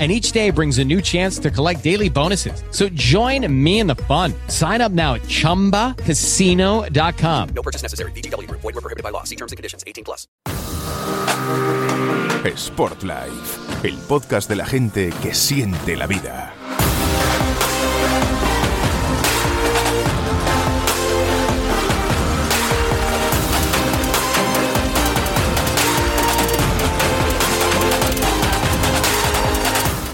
And each day brings a new chance to collect daily bonuses. So join me in the fun. Sign up now at ChumbaCasino.com. No purchase necessary. VGW. Void where prohibited by law. See terms and conditions. 18 plus. SportLife, el podcast de la gente que siente la vida.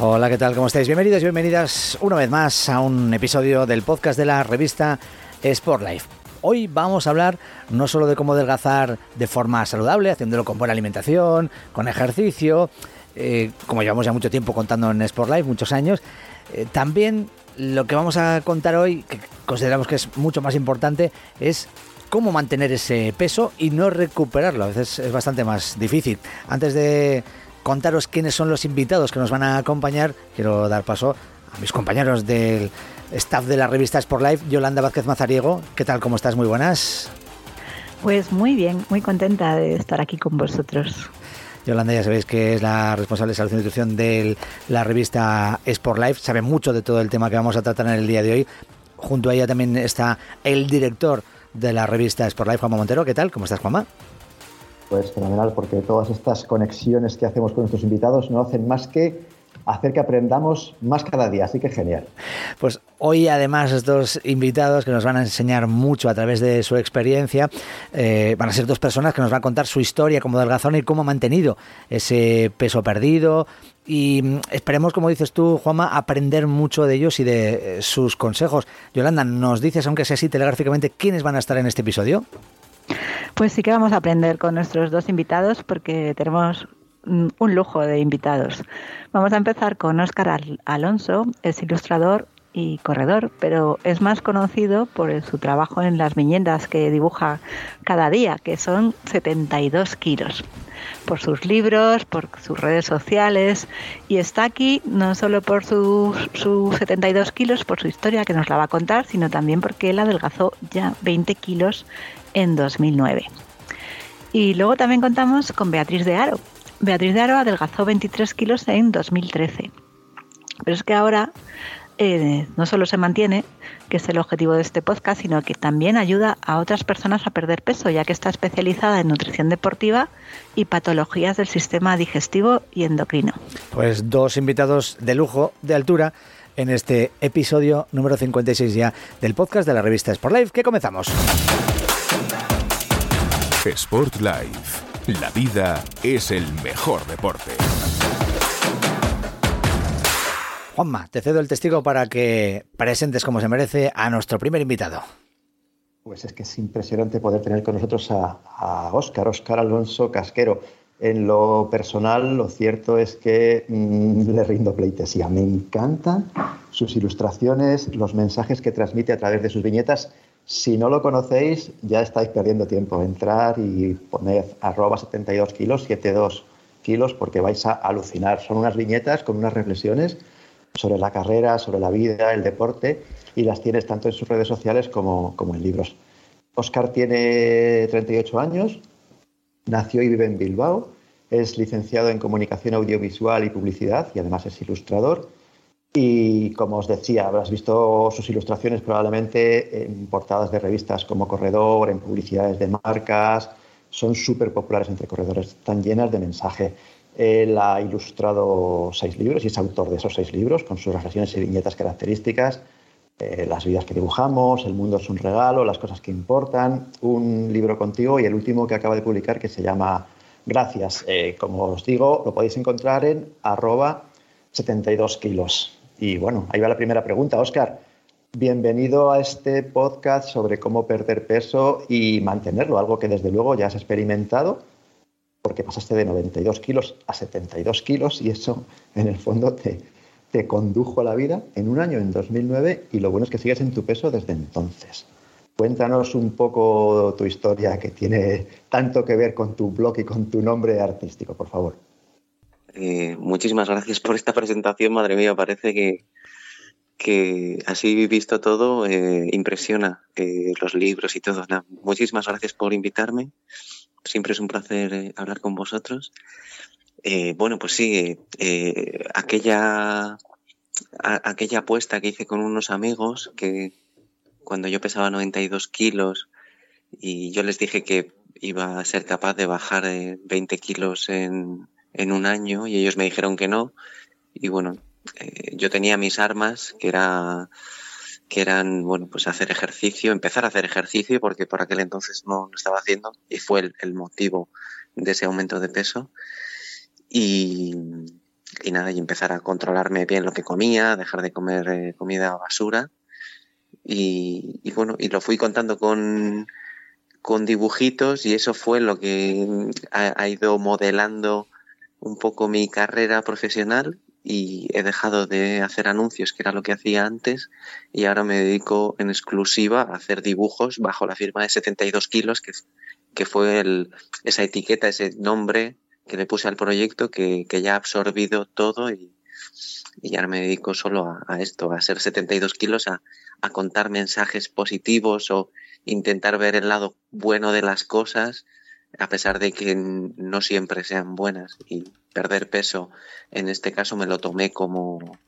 Hola, ¿qué tal? ¿Cómo estáis? Bienvenidos y bienvenidas una vez más a un episodio del podcast de la revista SportLife. Hoy vamos a hablar no solo de cómo adelgazar de forma saludable, haciéndolo con buena alimentación, con ejercicio, como llevamos ya mucho tiempo contando en SportLife, muchos años, también lo que vamos a contar hoy, que consideramos que es mucho más importante, es cómo mantener ese peso y no recuperarlo. A veces es bastante más difícil. Antes de contaros quiénes son los invitados que nos van a acompañar, quiero dar paso a mis compañeros del staff de la revista SportLife. Yolanda Vázquez Mazariego, ¿qué tal? ¿Cómo estás? Muy buenas. Pues muy bien, muy contenta de estar aquí con vosotros. Yolanda, ya sabéis que es la responsable de salud y nutrición de la revista SportLife, sabe mucho de todo el tema que vamos a tratar en el día de hoy. Junto a ella también está el director de la revista SportLife, Juanma Montero. ¿Qué tal? ¿Cómo estás, Juanma? Pues fenomenal, porque todas estas conexiones que hacemos con nuestros invitados no hacen más que hacer que aprendamos más cada día, así que genial. Pues hoy además estos invitados que nos van a enseñar mucho a través de su experiencia, van a ser dos personas que nos van a contar su historia como adelgazón y cómo ha mantenido ese peso perdido, y esperemos, como dices tú, Juanma, aprender mucho de ellos y de sus consejos. Yolanda, ¿nos dices, aunque sea así telegráficamente, quiénes van a estar en este episodio? Pues sí que vamos a aprender con nuestros dos invitados, porque tenemos un lujo de invitados. Vamos a empezar con Oscar Alonso, es ilustrador y corredor, pero es más conocido por su trabajo en las viñetas que dibuja cada día, que son 72 kilos. Por sus libros, por sus redes sociales, y está aquí no solo por sus 72 kilos, por su historia que nos la va a contar, sino también porque él adelgazó ya 20 kilos en 2009. Y luego también contamos con Beatriz de Haro. Beatriz de Haro adelgazó 23 kilos en 2013. Pero es que ahora no solo se mantiene, que es el objetivo de este podcast, sino que también ayuda a otras personas a perder peso, ya que está especializada en nutrición deportiva y patologías del sistema digestivo y endocrino. Pues dos invitados de lujo, de altura, en este episodio número 56 ya del podcast de la revista SportLife, que comenzamos. SportLife. La vida es el mejor deporte. Juanma, te cedo el testigo para que presentes como se merece a nuestro primer invitado. Pues es que es impresionante poder tener con nosotros a Oscar Alonso Casquero. En lo personal, lo cierto es que le rindo pleitesía. Me encantan sus ilustraciones, los mensajes que transmite a través de sus viñetas. Si no lo conocéis, ya estáis perdiendo tiempo. Entrar y poned @72kilos, porque vais a alucinar. Son unas viñetas con unas reflexiones sobre la carrera, sobre la vida, el deporte, y las tienes tanto en sus redes sociales como en libros. Óscar tiene 38 años, nació y vive en Bilbao, es licenciado en Comunicación Audiovisual y Publicidad y además es ilustrador. Y como os decía, habrás visto sus ilustraciones probablemente en portadas de revistas como Corredor, en publicidades de marcas. Son súper populares entre corredores, están llenas de mensaje. Él ha ilustrado 6 libros y es autor de esos 6 libros con sus reflexiones y viñetas características. Las vidas que dibujamos, El mundo es un regalo, Las cosas que importan, Un libro contigo y el último que acaba de publicar que se llama Gracias. Como os digo, lo podéis encontrar en @72kilos. Y bueno, ahí va la primera pregunta, Óscar. Bienvenido a este podcast sobre cómo perder peso y mantenerlo, algo que desde luego ya has experimentado, porque pasaste de 92 kilos a 72 kilos y eso en el fondo te condujo a la vida en un año, en 2009, y lo bueno es que sigues en tu peso desde entonces. Cuéntanos un poco tu historia, que tiene tanto que ver con tu blog y con tu nombre artístico, por favor. Muchísimas gracias por esta presentación, madre mía, parece que así visto todo impresiona, los libros y todo. Nada, muchísimas gracias por invitarme, siempre es un placer hablar con vosotros. Bueno, pues sí, aquella apuesta que hice con unos amigos, que cuando yo pesaba 92 kilos y yo les dije que iba a ser capaz de bajar 20 kilos en un año, y ellos me dijeron que no, y bueno, yo tenía mis armas, que eran, bueno, pues hacer ejercicio, empezar a hacer ejercicio, porque por aquel entonces no lo estaba haciendo, y fue el motivo de ese aumento de peso. Y nada, y empezar a controlarme bien lo que comía, dejar de comer comida basura. Y bueno, y lo fui contando con dibujitos, y eso fue lo que ha ido modelando un poco mi carrera profesional, y he dejado de hacer anuncios, que era lo que hacía antes, y ahora me dedico en exclusiva a hacer dibujos bajo la firma de 72 kilos, que fue esa etiqueta, ese nombre que le puse al proyecto, que ya ha absorbido todo, y ahora me dedico solo a esto, a ser 72 kilos, a contar mensajes positivos o intentar ver el lado bueno de las cosas, a pesar de que no siempre sean buenas. Y perder peso, en este caso, me lo tomé como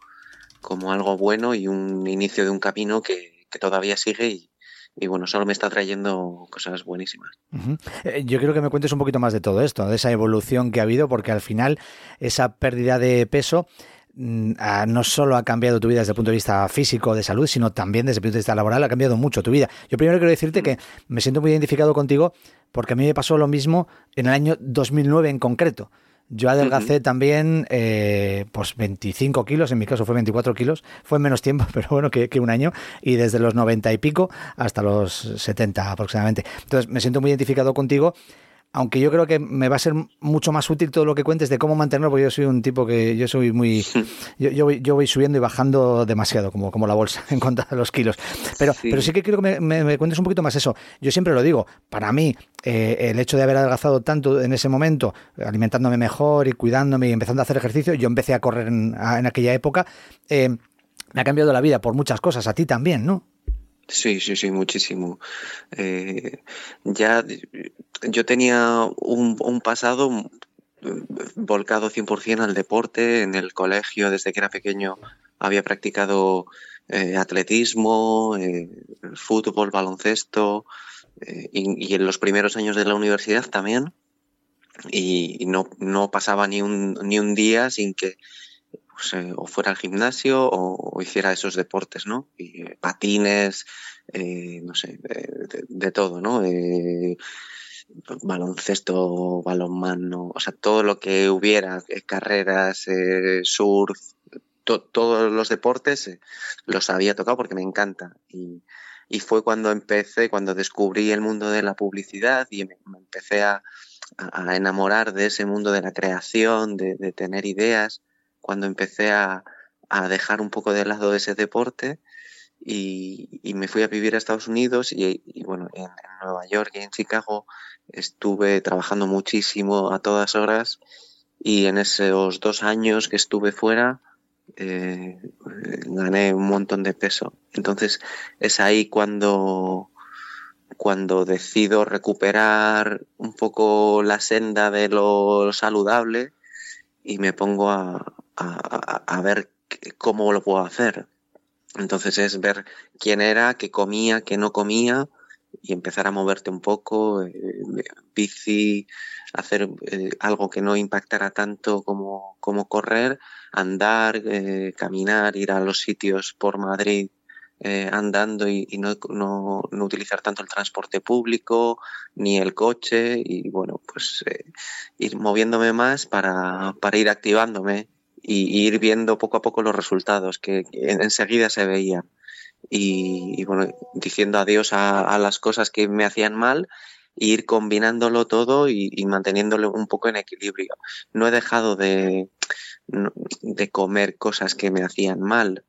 algo bueno y un inicio de un camino que todavía sigue y bueno, solo me está trayendo cosas buenísimas. Uh-huh. Yo quiero que me cuentes un poquito más de todo esto, de esa evolución que ha habido, porque al final esa pérdida de peso no solo ha cambiado tu vida desde el punto de vista físico, de salud, sino también desde el punto de vista laboral, ha cambiado mucho tu vida. Yo primero quiero decirte que me siento muy identificado contigo, porque a mí me pasó lo mismo en el año 2009 en concreto. Yo adelgacé también pues 25 kilos, en mi caso fue 24 kilos, fue menos tiempo, pero bueno, que un año, y desde los 90 y pico hasta los 70 aproximadamente. Entonces me siento muy identificado contigo, aunque yo creo que me va a ser mucho más útil todo lo que cuentes de cómo mantenerlo, porque yo soy un tipo que yo voy subiendo y bajando demasiado, como la bolsa en cuanto a los kilos. Pero sí que quiero que me cuentes un poquito más eso. Yo siempre lo digo, para mí el hecho de haber adelgazado tanto en ese momento, alimentándome mejor y cuidándome y empezando a hacer ejercicio, yo empecé a correr en aquella época, me ha cambiado la vida por muchas cosas, a ti también, ¿no? Sí, muchísimo. Ya yo tenía un pasado volcado 100% al deporte. En el colegio, desde que era pequeño, había practicado atletismo, fútbol, baloncesto, y en los primeros años de la universidad también. Y no pasaba ni un día sin que o fuera al gimnasio o hiciera esos deportes, ¿no? Y patines, no sé, de todo, ¿no? Baloncesto, balonmano, o sea, todo lo que hubiera, carreras, surf, todos los deportes los había tocado porque me encanta. Y fue cuando cuando descubrí el mundo de la publicidad y me empecé a enamorar de ese mundo de la creación, de tener ideas, cuando empecé a dejar un poco de lado ese deporte y me fui a vivir a Estados Unidos y bueno, en Nueva York y en Chicago estuve trabajando muchísimo a todas horas, y en esos 2 años que estuve fuera gané un montón de peso. Entonces es ahí cuando decido recuperar un poco la senda de lo saludable y me pongo a ver cómo lo puedo hacer. Entonces es ver quién era, qué comía, qué no comía, y empezar a moverte un poco, bici, hacer algo que no impactara tanto como correr, andar, caminar, ir a los sitios por Madrid andando y no utilizar tanto el transporte público ni el coche, y bueno, pues ir moviéndome más para ir activándome y ir viendo poco a poco los resultados que enseguida se veían, y bueno, diciendo adiós a las cosas que me hacían mal, e ir combinándolo todo y manteniéndolo un poco en equilibrio. No he dejado de comer cosas que me hacían mal,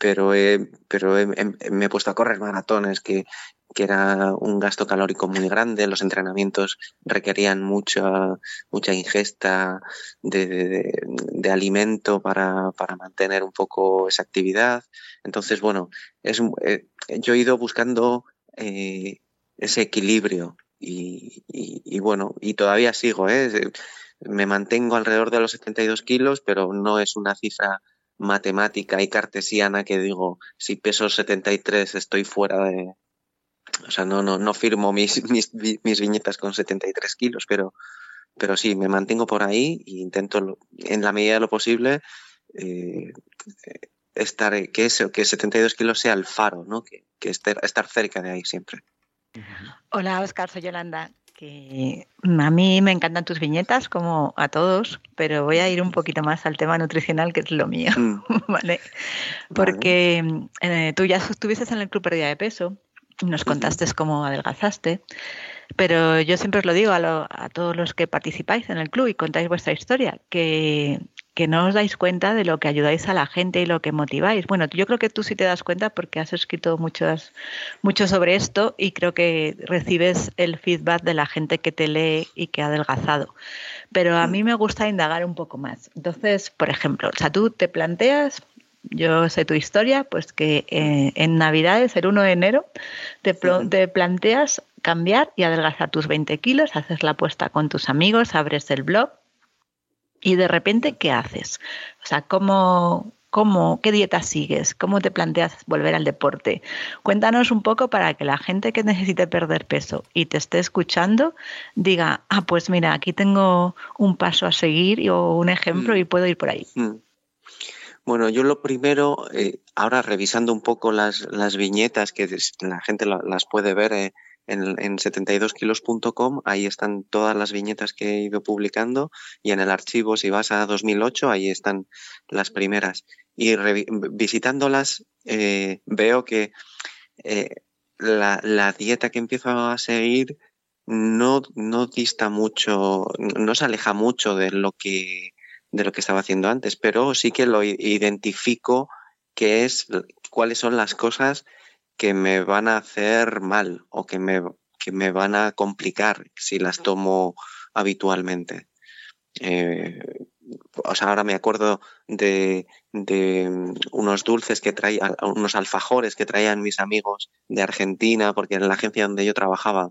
me he puesto a correr maratones, que era un gasto calórico muy grande. Los entrenamientos requerían mucha ingesta de alimento para mantener un poco esa actividad. Entonces, bueno, yo he ido buscando ese equilibrio y bueno, y todavía sigo, me mantengo alrededor de los 72 kilos, pero no es una cifra matemática y cartesiana que digo, si peso 73 estoy fuera de... O sea, no firmo mis viñetas con 73 kilos, pero sí, me mantengo por ahí e intento, en la medida de lo posible, estar, que 72 kilos sea el faro, ¿no? Que estar cerca de ahí siempre. Hola, Óscar, soy Yolanda. Que a mí me encantan tus viñetas, como a todos, pero voy a ir un poquito más al tema nutricional, que es lo mío, ¿vale? Porque tú ya estuviste en el Club Pérdida de Peso, nos contaste cómo adelgazaste, pero yo siempre os lo digo a todos los que participáis en el club y contáis vuestra historia, que no os dais cuenta de lo que ayudáis a la gente y lo que motiváis. Bueno, yo creo que tú sí te das cuenta porque has escrito mucho sobre esto y creo que recibes el feedback de la gente que te lee y que ha adelgazado. Pero a mí me gusta indagar un poco más. Entonces, por ejemplo, o sea, tú te planteas, yo sé tu historia, pues que en Navidades, el 1 de enero, te planteas cambiar y adelgazar tus 20 kilos, haces la apuesta con tus amigos, abres el blog. Y de repente, ¿qué haces? O sea, ¿qué dieta sigues? ¿Cómo te planteas volver al deporte? Cuéntanos un poco para que la gente que necesite perder peso y te esté escuchando diga, ah, pues mira, aquí tengo un paso a seguir o un ejemplo y puedo ir por ahí. Bueno, yo lo primero, ahora revisando un poco las viñetas, que la gente las puede ver en 72kilos.com, ahí están todas las viñetas que he ido publicando, y en el archivo, si vas a 2008, ahí están las primeras. Y visitándolas veo que la dieta que empiezo a seguir no dista mucho, no se aleja mucho de lo que estaba haciendo antes, pero sí que lo identifico, que es cuáles son las cosas que me van a hacer mal o que me van a complicar si las tomo habitualmente. O sea, ahora me acuerdo de unos dulces que traían, unos alfajores que traían mis amigos de Argentina, porque en la agencia donde yo trabajaba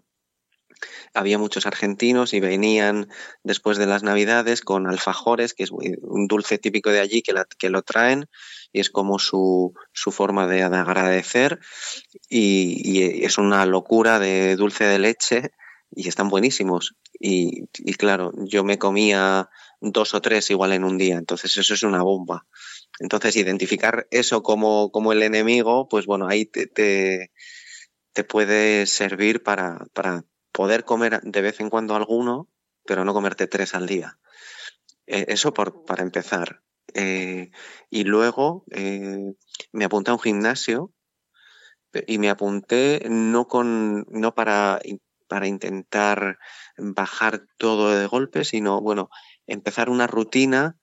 había muchos argentinos y venían después de las Navidades con alfajores, que es un dulce típico de allí que lo traen, y es como su forma de agradecer, y es una locura de dulce de leche y están buenísimos, y claro, yo me comía 2 o 3 igual en un día, entonces eso es una bomba. Entonces identificar eso como el enemigo, pues bueno, ahí te puede servir para poder comer de vez en cuando alguno, pero no comerte 3 al día. Eso para empezar. Y luego me apunté a un gimnasio, y me apunté no para intentar bajar todo de golpe, sino bueno, empezar una rutina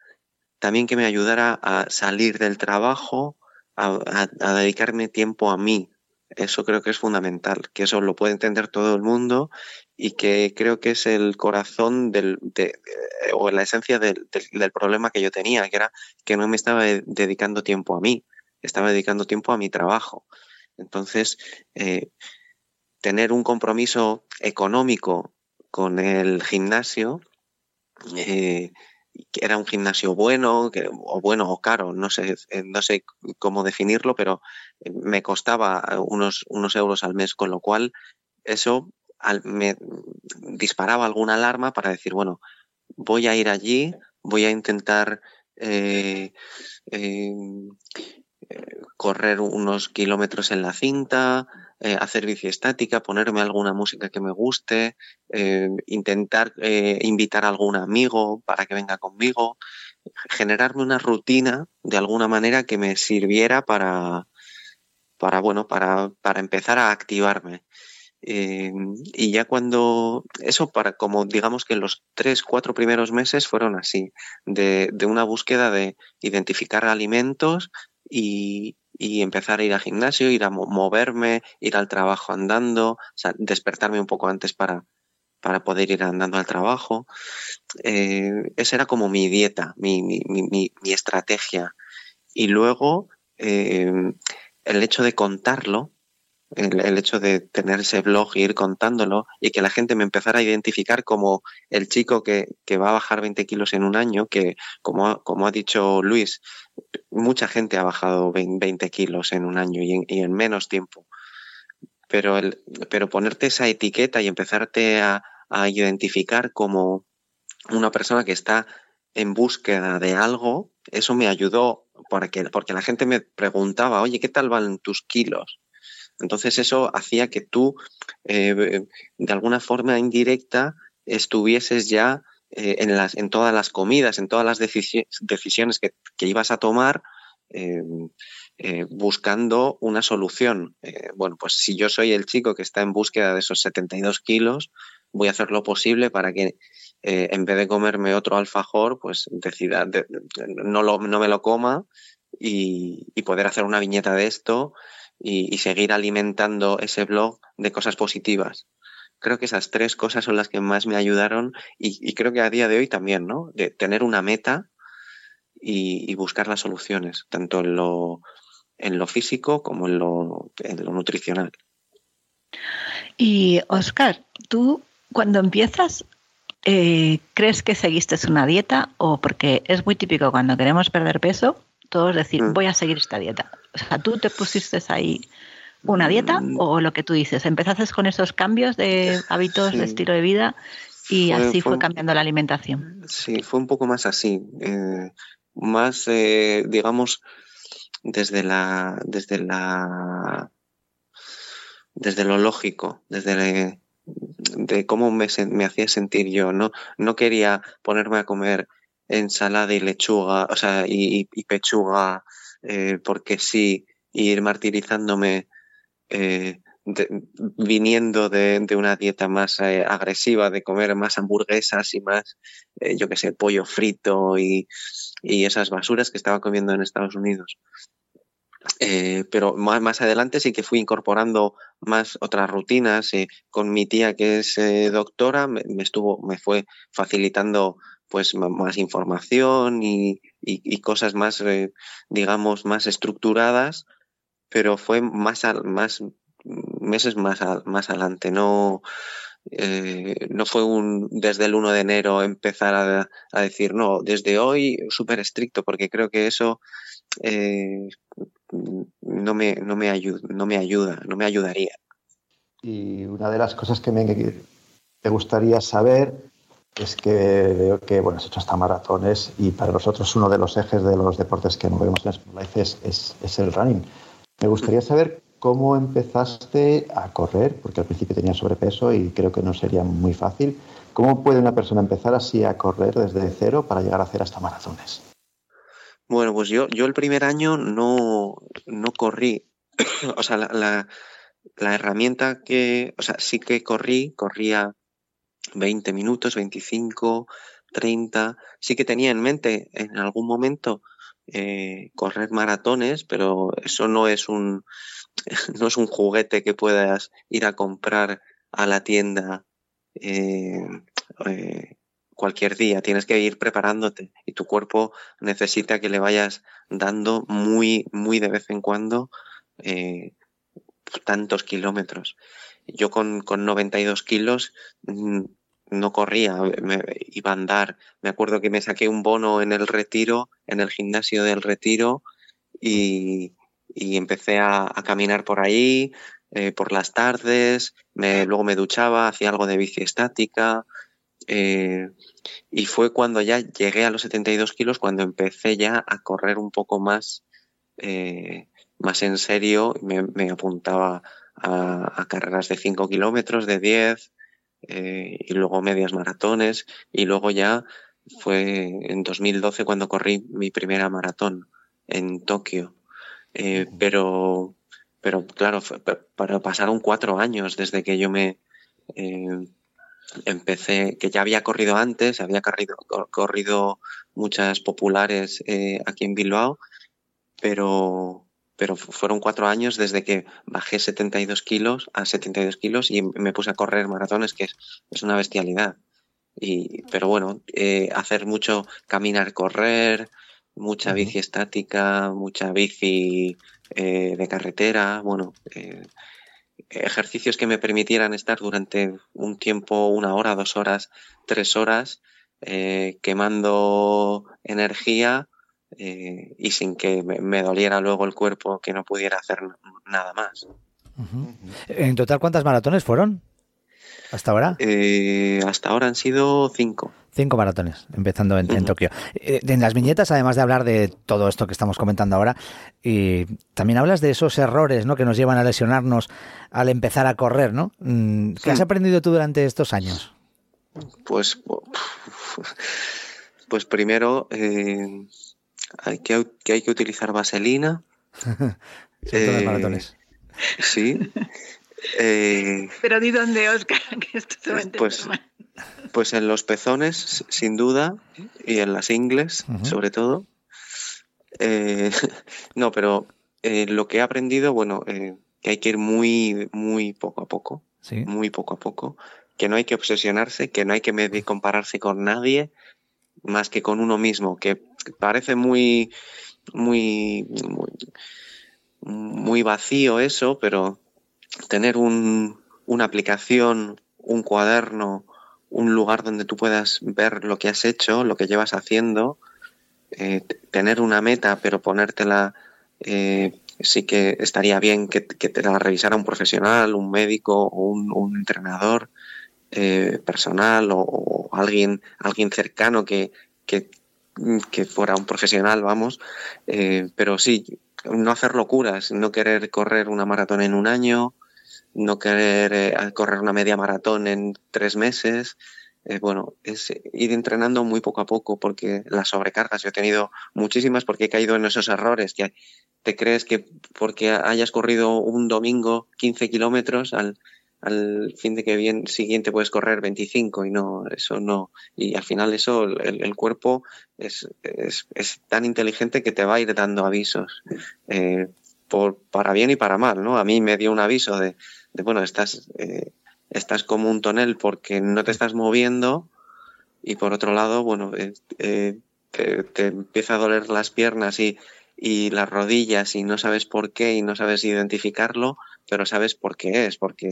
también que me ayudara a salir del trabajo, a dedicarme tiempo a mí. Eso creo que es fundamental, que eso lo puede entender todo el mundo, y que creo que es el corazón o la esencia del problema que yo tenía, que era que no me estaba dedicando tiempo a mí, estaba dedicando tiempo a mi trabajo. Entonces, tener un compromiso económico con el gimnasio, que era un gimnasio bueno o caro, no sé cómo definirlo, pero me costaba unos euros al mes, con lo cual eso me disparaba alguna alarma para decir, bueno, voy a ir allí, voy a intentar correr unos kilómetros en la cinta, hacer bici estática, ponerme alguna música que me guste, intentar invitar a algún amigo para que venga conmigo, generarme una rutina de alguna manera que me sirviera para empezar a activarme. Y ya cuando eso, para como digamos que los 3-4 primeros meses fueron así, de una búsqueda de identificar alimentos y empezar a ir al gimnasio, ir a moverme, ir al trabajo andando, o sea, despertarme un poco antes para poder ir andando al trabajo. Esa era como mi dieta, mi estrategia. Y luego el hecho de contarlo, el hecho de tener ese blog e ir contándolo y que la gente me empezara a identificar como el chico que va a bajar 20 kilos en un año, que como ha dicho Luis, mucha gente ha bajado 20 kilos en un año y en menos tiempo. Pero ponerte esa etiqueta y empezarte a identificar como una persona que está en búsqueda de algo, eso me ayudó porque la gente me preguntaba, oye, ¿qué tal van tus kilos? Entonces eso hacía que tú, de alguna forma indirecta, estuvieses ya en todas las comidas, en todas las decisiones que ibas a tomar, buscando una solución. Bueno, pues si yo soy el chico que está en búsqueda de esos 72 kilos, voy a hacer lo posible para que en vez de comerme otro alfajor, pues decida, no me lo coma y poder hacer una viñeta de esto. Y seguir alimentando ese blog de cosas positivas. Creo que esas 3 cosas son las que más me ayudaron y creo que a día de hoy también, ¿no? De tener una meta y buscar las soluciones, tanto en lo físico como en lo nutricional. Y Oscar, ¿tú cuando empiezas crees que seguiste una dieta? O porque es muy típico cuando queremos perder peso, todos decir, voy a seguir esta dieta. O sea, ¿tú te pusiste ahí una dieta o lo que tú dices? ¿Empezaste con esos cambios de hábitos, sí, de estilo de vida y así fue cambiando la alimentación? Sí, fue un poco más así. Digamos, desde lo lógico, de cómo me hacía sentir yo. No quería ponerme a comer ensalada y lechuga, o sea, y pechuga, porque sí, y ir martirizándome viniendo de una dieta más agresiva, de comer más hamburguesas y más, yo qué sé, pollo frito y esas basuras que estaba comiendo en Estados Unidos. Pero más adelante sí que fui incorporando más otras rutinas. Con mi tía, que es doctora, me fue facilitando pues más información y cosas más, digamos, más estructuradas, pero fue más meses más adelante. No fue desde el 1 de enero empezar a decir, no, desde hoy súper estricto, porque creo que eso no me ayudaría. Y una de las cosas que me gustaría saber es que veo que, bueno, has hecho hasta maratones y para nosotros uno de los ejes de los deportes que movemos en SportLife es el running. Me gustaría saber cómo empezaste a correr, porque al principio tenía sobrepeso y creo que no sería muy fácil. ¿Cómo puede una persona empezar así a correr desde cero para llegar a hacer hasta maratones? Bueno, pues yo el primer año no corrí. O sea, la herramienta que... O sea, sí que corría 20 minutos, 25, 30. Sí que tenía en mente en algún momento correr maratones, pero eso no es un juguete que puedas ir a comprar a la tienda cualquier día. Tienes que ir preparándote y tu cuerpo necesita que le vayas dando muy, muy de vez en cuando tantos kilómetros. Yo con 92 kilos no corría, iba a andar. Me acuerdo que me saqué un bono en el Retiro, en el gimnasio del Retiro, y empecé a caminar por ahí, por las tardes. Luego me duchaba, hacía algo de bici estática. Y fue cuando ya llegué a los 72 kilos, cuando empecé ya a correr un poco más más en serio, me apuntaba a carreras de 5 kilómetros, de 10, y luego medias maratones, y luego ya fue en 2012 cuando corrí mi primera maratón en Tokio. Pero claro, pasaron 4 años desde que yo me empecé, que ya había corrido antes, había corrido muchas populares aquí en Bilbao, pero fueron 4 años desde que bajé 72 kilos y me puse a correr maratones, que es una bestialidad. Pero bueno, hacer mucho caminar, correr, mucha bici estática, mucha bici de carretera, bueno, ejercicios que me permitieran estar durante un tiempo, 1 hora, 2 horas, 3 horas, quemando energía y sin que me doliera luego el cuerpo, que no pudiera hacer nada más. Uh-huh. En total, ¿cuántas maratones fueron hasta ahora? Hasta ahora han sido 5. 5 maratones, empezando en Tokio. En las viñetas, además de hablar de todo esto que estamos comentando ahora, y también hablas de esos errores, ¿no?, que nos llevan a lesionarnos al empezar a correr, ¿no? ¿Qué has aprendido tú durante estos años? Pues primero, hay que utilizar vaselina. Son todos maratones. Sí. Pero di dónde, Oscar, que esto se va a entender mal. Pues en los pezones, sin duda, y en las ingles, sobre todo. No, pero lo que he aprendido, bueno, que hay que ir muy, muy poco a poco. ¿Sí? Muy poco a poco. Que no hay que obsesionarse, que no hay que compararse con nadie más que con uno mismo, que parece muy, muy, muy, muy vacío eso, pero tener una aplicación, un cuaderno, un lugar donde tú puedas ver lo que has hecho, lo que llevas haciendo, tener una meta, pero ponértela, sí que estaría bien que te la revisara un profesional, un médico o un entrenador personal o alguien cercano que fuera un profesional, vamos. Pero sí, no hacer locuras, no querer correr una maratón en 1 año, no querer correr una media maratón en 3 meses, bueno, es ir entrenando muy poco a poco, porque las sobrecargas, yo he tenido muchísimas porque he caído en esos errores, que te crees que porque hayas corrido un domingo 15 kilómetros, al fin de que bien siguiente puedes correr 25, y no, eso no. Y al final eso, el cuerpo es tan inteligente que te va a ir dando avisos, para bien y para mal, ¿no? A mí me dio un aviso de bueno, estás como un tonel porque no te estás moviendo, y por otro lado, bueno, te empieza a doler las piernas y las rodillas, y no sabes por qué y no sabes identificarlo, pero sabes por qué es, porque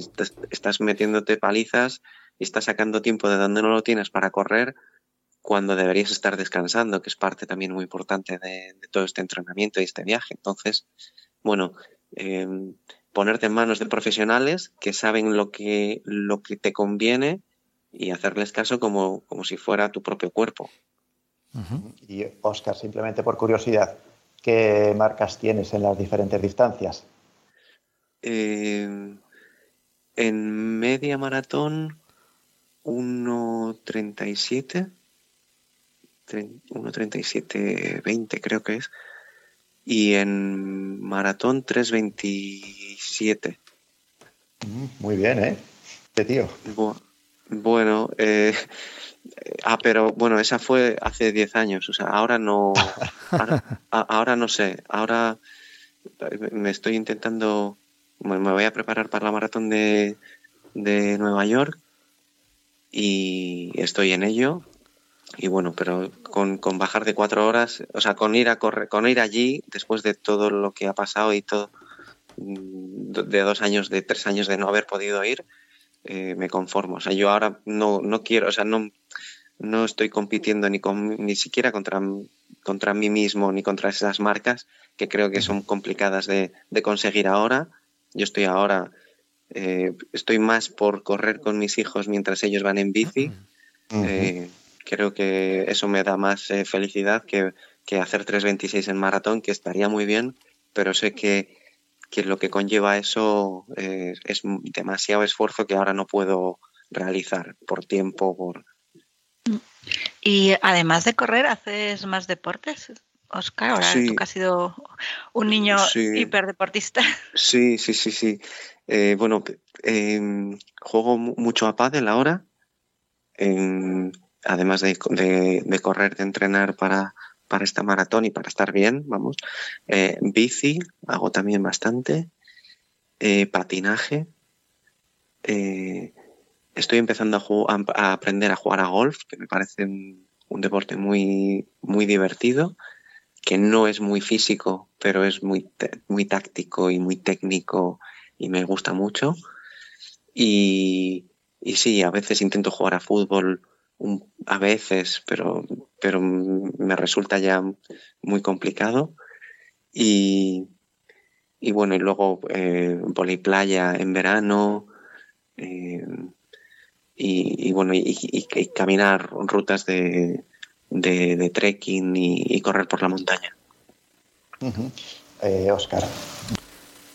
estás metiéndote palizas y estás sacando tiempo de donde no lo tienes para correr, cuando deberías estar descansando, que es parte también muy importante de todo este entrenamiento y este viaje. Entonces, bueno, ponerte en manos de profesionales que saben lo que te conviene, y hacerles caso como si fuera tu propio cuerpo. Uh-huh. Y Óscar, simplemente por curiosidad, ¿qué marcas tienes en las diferentes distancias? En media maratón 1.37.20 creo que es, y en maratón 3.27. Muy bien, ¿eh? Este tío. Bueno, pero bueno, esa fue hace 10 años, o sea, ahora no, ahora no sé, ahora me estoy intentando, me voy a preparar para la maratón de Nueva York, y estoy en ello. Y bueno, pero con bajar de 4 horas, o sea, con ir allí, después de todo lo que ha pasado y todo, de 2 años, de 3 años de no haber podido ir, me conformo. O sea, yo ahora no quiero, o sea, no estoy compitiendo ni siquiera contra mí mismo, ni contra esas marcas que creo que son complicadas de conseguir ahora. Yo estoy ahora, estoy más por correr con mis hijos mientras ellos van en bici. Uh-huh. Creo que eso me da más felicidad que hacer 3.26 en maratón, que estaría muy bien, pero sé que lo que conlleva eso es demasiado esfuerzo que ahora no puedo realizar por tiempo. Y además de correr, ¿haces más deportes, Oscar? Ahora sí. Tú que has sido un niño hiperdeportista. Sí. Juego mucho a pádel ahora, además de correr, de entrenar para esta maratón y para estar bien, vamos. Bici, hago también bastante. Patinaje. Estoy empezando a aprender a jugar a golf, que me parece un deporte muy, muy divertido, que no es muy físico, pero es muy táctico y muy técnico y me gusta mucho. Y sí, a veces intento jugar a fútbol, a veces, pero me resulta ya muy complicado. Y bueno, y luego voliplaya en verano. Y caminar rutas de trekking y correr por la montaña. Uh-huh. Óscar,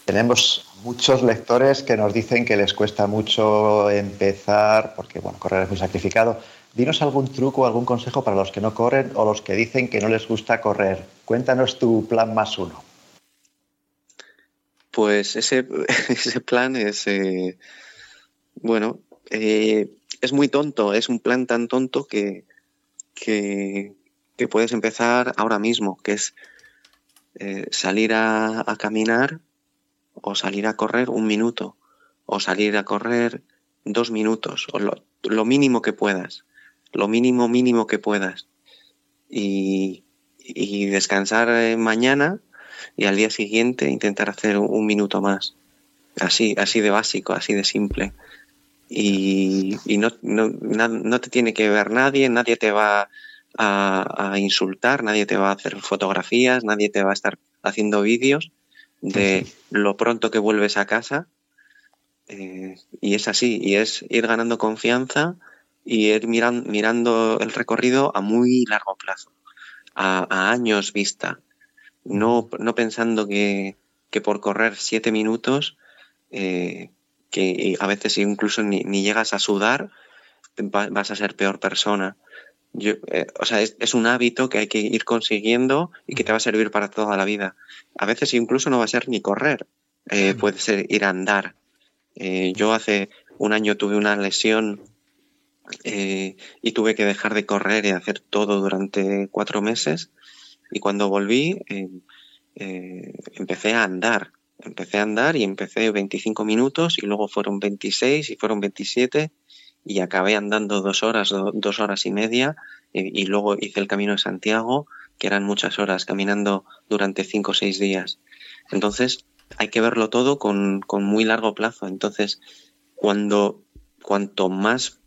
tenemos muchos lectores que nos dicen que les cuesta mucho empezar porque correr es muy sacrificado. Dinos algún truco, algún consejo para los que no corren o los que dicen que no les gusta correr. Cuéntanos tu plan más uno. Pues ese plan es... es muy tonto, es un plan tan tonto que puedes empezar ahora mismo, que es salir a caminar o salir a correr 1 minuto o salir a correr 2 minutos o lo mínimo que puedas, lo mínimo que puedas y descansar mañana y al día siguiente intentar hacer 1 minuto más, así de básico, así de simple. Y no te tiene que ver nadie te va a insultar, nadie te va a hacer fotografías, nadie te va a estar haciendo vídeos de lo pronto que vuelves a casa. Y es así, y es ir ganando confianza y ir mirando el recorrido a muy largo plazo, a años vista, no pensando que por correr 7 minutos... que a veces incluso ni llegas a sudar, vas a ser peor persona. Es un hábito que hay que ir consiguiendo y que te va a servir para toda la vida. A veces incluso no va a ser ni correr, puede ser ir a andar. Yo hace un año tuve una lesión y tuve que dejar de correr y hacer todo durante 4 meses. Y cuando volví empecé a andar. Empecé a andar y empecé 25 minutos y luego fueron 26 y fueron 27 y acabé andando 2 horas y media y luego hice el Camino de Santiago, que eran muchas horas caminando durante 5 o 6 días. Entonces hay que verlo todo con muy largo plazo. Entonces cuanto más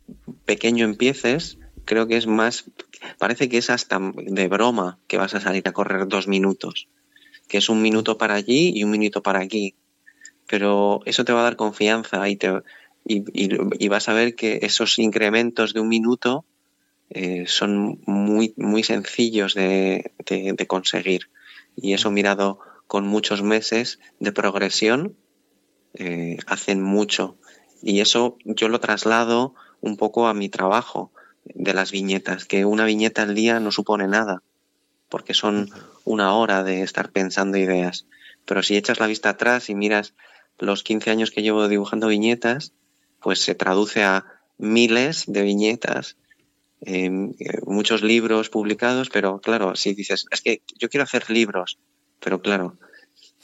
pequeño empieces, creo que es más, parece que es hasta de broma que vas a salir a correr 2 minutos. Que es 1 minuto para allí y 1 minuto para aquí. Pero eso te va a dar confianza y vas a ver que esos incrementos de 1 minuto son muy, muy sencillos de conseguir. Y eso mirado con muchos meses de progresión hacen mucho. Y eso yo lo traslado un poco a mi trabajo de las viñetas, que una viñeta al día no supone nada, porque son 1 hora de estar pensando ideas. Pero si echas la vista atrás y miras los 15 años que llevo dibujando viñetas, pues se traduce a miles de viñetas, muchos libros publicados, pero claro, si dices, es que yo quiero hacer libros, pero claro,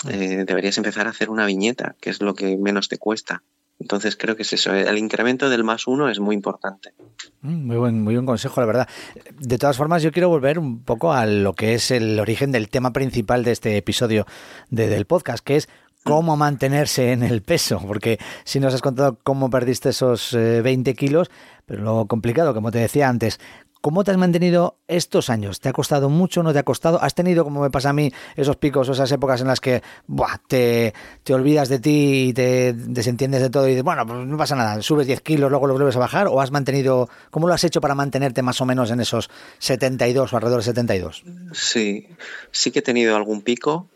deberías empezar a hacer una viñeta, que es lo que menos te cuesta. Entonces creo que es eso, el incremento del +1 es muy importante. Muy buen consejo, la verdad. De todas formas, yo quiero volver un poco a lo que es el origen del tema principal de este episodio del podcast, que es cómo mantenerse en el peso, porque si nos has contado cómo perdiste esos 20 kilos, pero lo complicado, como te decía antes, ¿cómo te has mantenido estos años? ¿Te ha costado mucho? ¿No te ha costado? ¿Has tenido, como me pasa a mí, esos picos o esas épocas en las que te olvidas de ti y te desentiendes de todo y dices, pues no pasa nada, subes 10 kilos, luego lo vuelves a bajar? ¿O has mantenido, cómo lo has hecho para mantenerte más o menos en esos 72 o alrededor de 72? Sí, sí que he tenido algún pico,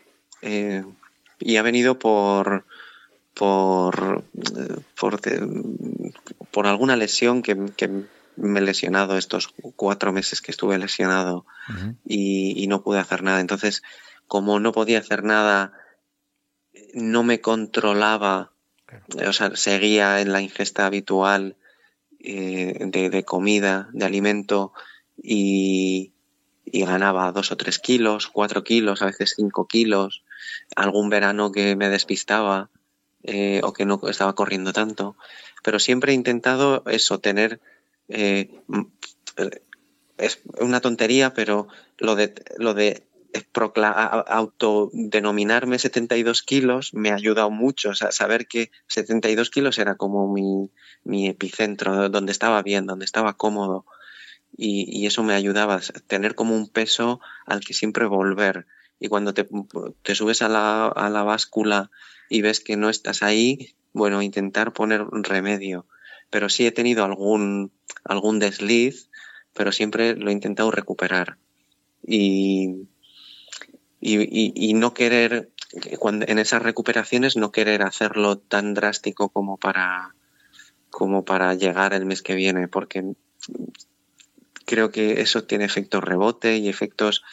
y ha venido por alguna lesión que me he lesionado estos 4 meses que estuve lesionado. Uh-huh. y no pude hacer nada. Entonces, como no podía hacer nada, no me controlaba. Claro. O sea, seguía en la ingesta habitual de comida, de alimento, y ganaba 2 o 3 kilos, 4 kilos, a veces 5 kilos. Algún verano que me despistaba o que no estaba corriendo tanto. Pero siempre he intentado eso, tener... es una tontería, pero lo de autodenominarme 72 kilos me ha ayudado mucho. O sea, saber que 72 kilos era como mi epicentro, donde estaba bien, donde estaba cómodo. Y eso me ayudaba, tener como un peso al que siempre volver. Y cuando te subes a la báscula y ves que no estás ahí, bueno, intentar poner un remedio. Pero sí he tenido algún desliz, pero siempre lo he intentado recuperar. Y no querer, en esas recuperaciones, no querer hacerlo tan drástico como para llegar el mes que viene, porque creo que eso tiene efectos rebote y efectos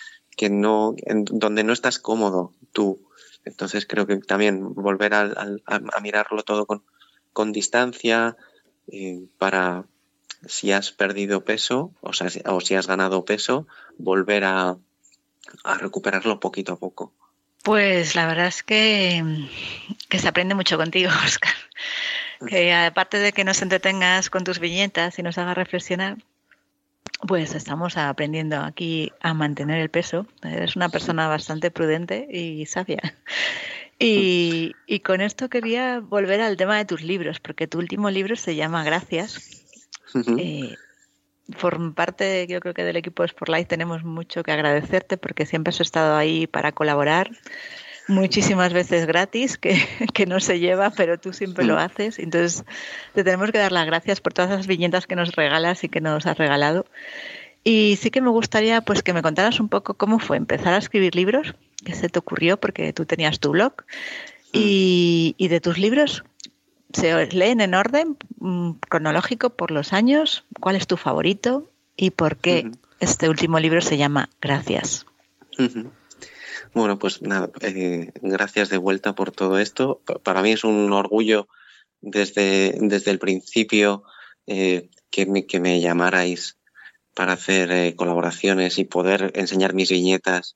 donde no estás cómodo tú. Entonces creo que también volver a mirarlo todo con distancia, para, si has perdido peso, o sea, o si has ganado peso, volver a recuperarlo poquito a poco. Pues la verdad es que se aprende mucho contigo, Oscar. Que aparte de que nos entretengas con tus viñetas y nos hagas reflexionar, pues estamos aprendiendo aquí a mantener el peso. Eres una persona bastante prudente y sabia. Y con esto quería volver al tema de tus libros, porque tu último libro se llama Gracias. Uh-huh. Por parte, yo creo que del equipo de SportLife tenemos mucho que agradecerte, porque siempre has estado ahí para colaborar, muchísimas veces gratis, que no se lleva, pero tú siempre lo haces. Entonces, te tenemos que dar las gracias por todas esas viñetas que nos regalas y que nos has regalado. Y sí que me gustaría pues que me contaras un poco cómo fue empezar a escribir libros, que se te ocurrió porque tú tenías tu blog, y de tus libros, ¿se leen en orden cronológico por los años? ¿Cuál es tu favorito? ¿Y por qué este último libro se llama Gracias? Uh-huh. Bueno, pues nada, gracias de vuelta por todo esto. Para mí es un orgullo desde el principio que me llamarais para hacer colaboraciones y poder enseñar mis viñetas.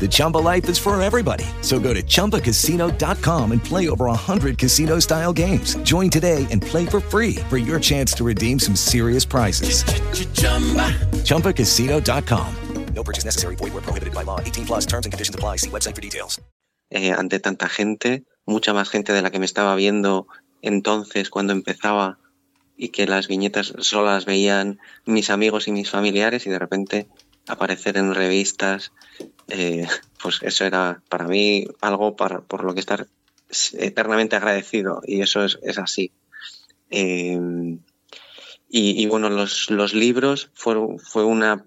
The Chumba life is for everybody. So go to ChumbaCasino.com and play over 100 casino-style games. Join today and play for free for your chance to redeem some serious prizes. Ch-ch-chumba. ChumbaCasino.com. No purchase necessary. Void where prohibited by law. 18 plus terms and conditions apply. See website for details. Ante tanta gente, mucha más gente de la que me estaba viendo entonces cuando empezaba, y que las viñetas solo las veían mis amigos y mis familiares, y de repente... aparecer en revistas, pues eso era para mí algo por lo que estar eternamente agradecido, y eso es así. Y bueno, los libros fue una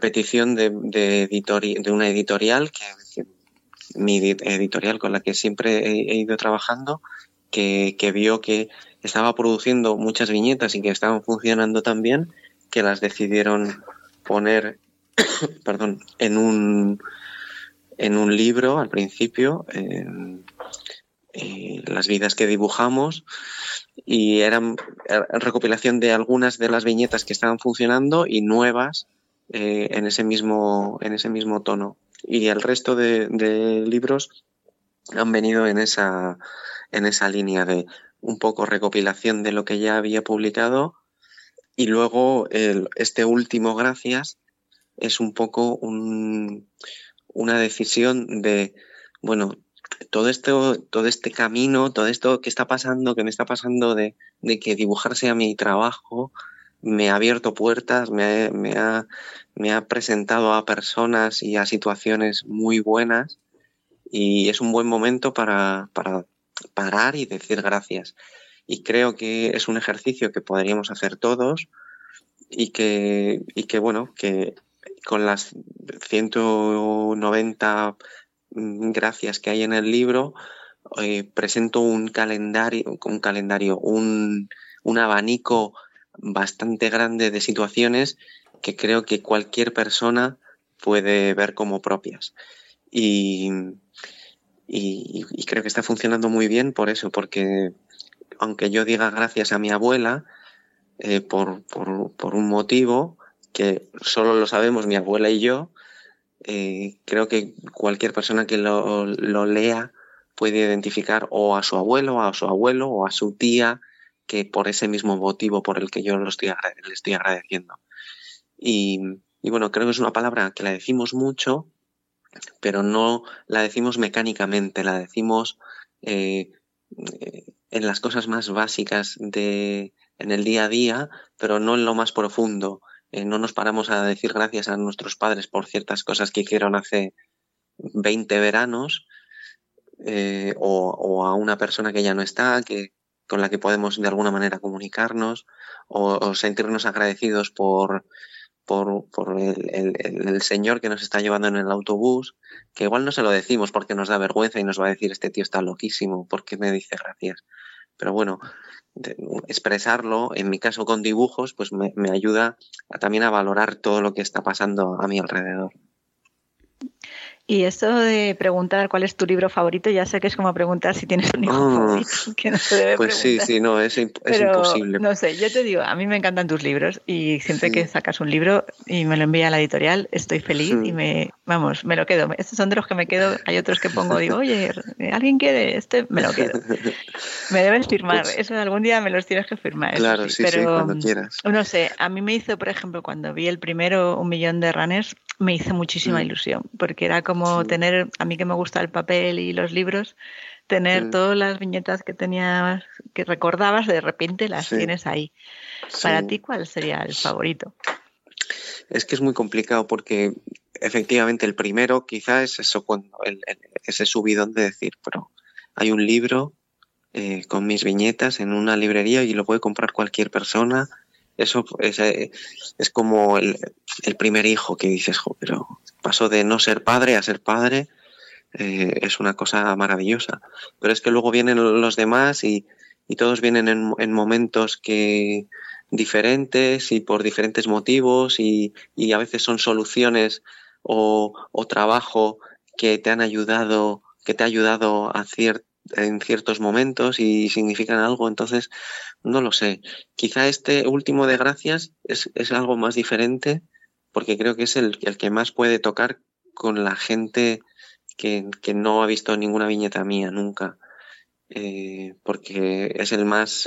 petición de una editorial, que mi editorial con la que siempre he ido trabajando, que vio que estaba produciendo muchas viñetas y que estaban funcionando tan bien, que las decidieron poner en un libro al principio, las vidas que dibujamos, y eran recopilación de algunas de las viñetas que estaban funcionando y nuevas en ese mismo tono. Y el resto de libros han venido en esa línea de un poco recopilación de lo que ya había publicado, y luego este último gracias es un poco una decisión de, bueno, todo este camino, todo esto que está pasando, que me está pasando de que dibujar sea mi trabajo, me ha abierto puertas, me ha presentado a personas y a situaciones muy buenas, y es un buen momento para parar y decir gracias. Y creo que es un ejercicio que podríamos hacer todos y que bueno, que con las 190 gracias que hay en el libro, presento un calendario, un abanico bastante grande de situaciones que creo que cualquier persona puede ver como propias. Y creo que está funcionando muy bien por eso, porque aunque yo diga gracias a mi abuela por un motivo que solo lo sabemos mi abuela y yo, creo que cualquier persona que lo lea puede identificar o a su abuelo o a su tía, que por ese mismo motivo por el que yo le estoy agradeciendo. Y bueno, creo que es una palabra que la decimos mucho, pero no la decimos mecánicamente, la decimos en las cosas más básicas en el día a día, pero no en lo más profundo. No nos paramos a decir gracias a nuestros padres por ciertas cosas que hicieron hace 20 veranos, o a una persona que ya no está, con la que podemos de alguna manera comunicarnos, o sentirnos agradecidos por el señor que nos está llevando en el autobús, que igual no se lo decimos porque nos da vergüenza y nos va a decir este tío está loquísimo, ¿por qué me dice gracias? Pero bueno, expresarlo, en mi caso con dibujos, pues me ayuda también a valorar todo lo que está pasando a mi alrededor. Y eso de preguntar cuál es tu libro favorito, ya sé que es como preguntar si tienes un hijo favorito, que no se debe pues preguntar. Sí, no, es imposible. No sé, yo te digo, a mí me encantan tus libros y siempre que sacas un libro y me lo envía a la editorial, estoy feliz y me lo quedo. Estos son de los que me quedo, hay otros que pongo, digo, oye, ¿alguien quiere este? Me lo quedo. Me debes firmar, pues, eso algún día me los tienes que firmar. Claro, sí, pero, sí, cuando quieras. No sé, a mí me hizo, por ejemplo, cuando vi el primero 1 millón de runners, me hizo muchísima ilusión, porque era como tener, a mí que me gusta el papel y los libros, tener todas las viñetas que tenías, que recordabas, de repente las tienes ahí. Para ti, ¿cuál sería el favorito? Es que es muy complicado porque efectivamente el primero quizás es eso, cuando ese subidón de decir, pero hay un libro con mis viñetas en una librería y lo puede comprar cualquier persona. Eso es como el primer hijo que dices, jo, pero pasó de no ser padre a ser padre, es una cosa maravillosa. Pero es que luego vienen los demás y todos vienen en momentos que diferentes y por diferentes motivos y a veces son soluciones o trabajo que te ha ayudado a en ciertos momentos y significan algo, entonces no lo sé. Quizá este último de gracias es algo más diferente porque creo que es el que más puede tocar con la gente que no ha visto ninguna viñeta mía nunca, porque es el más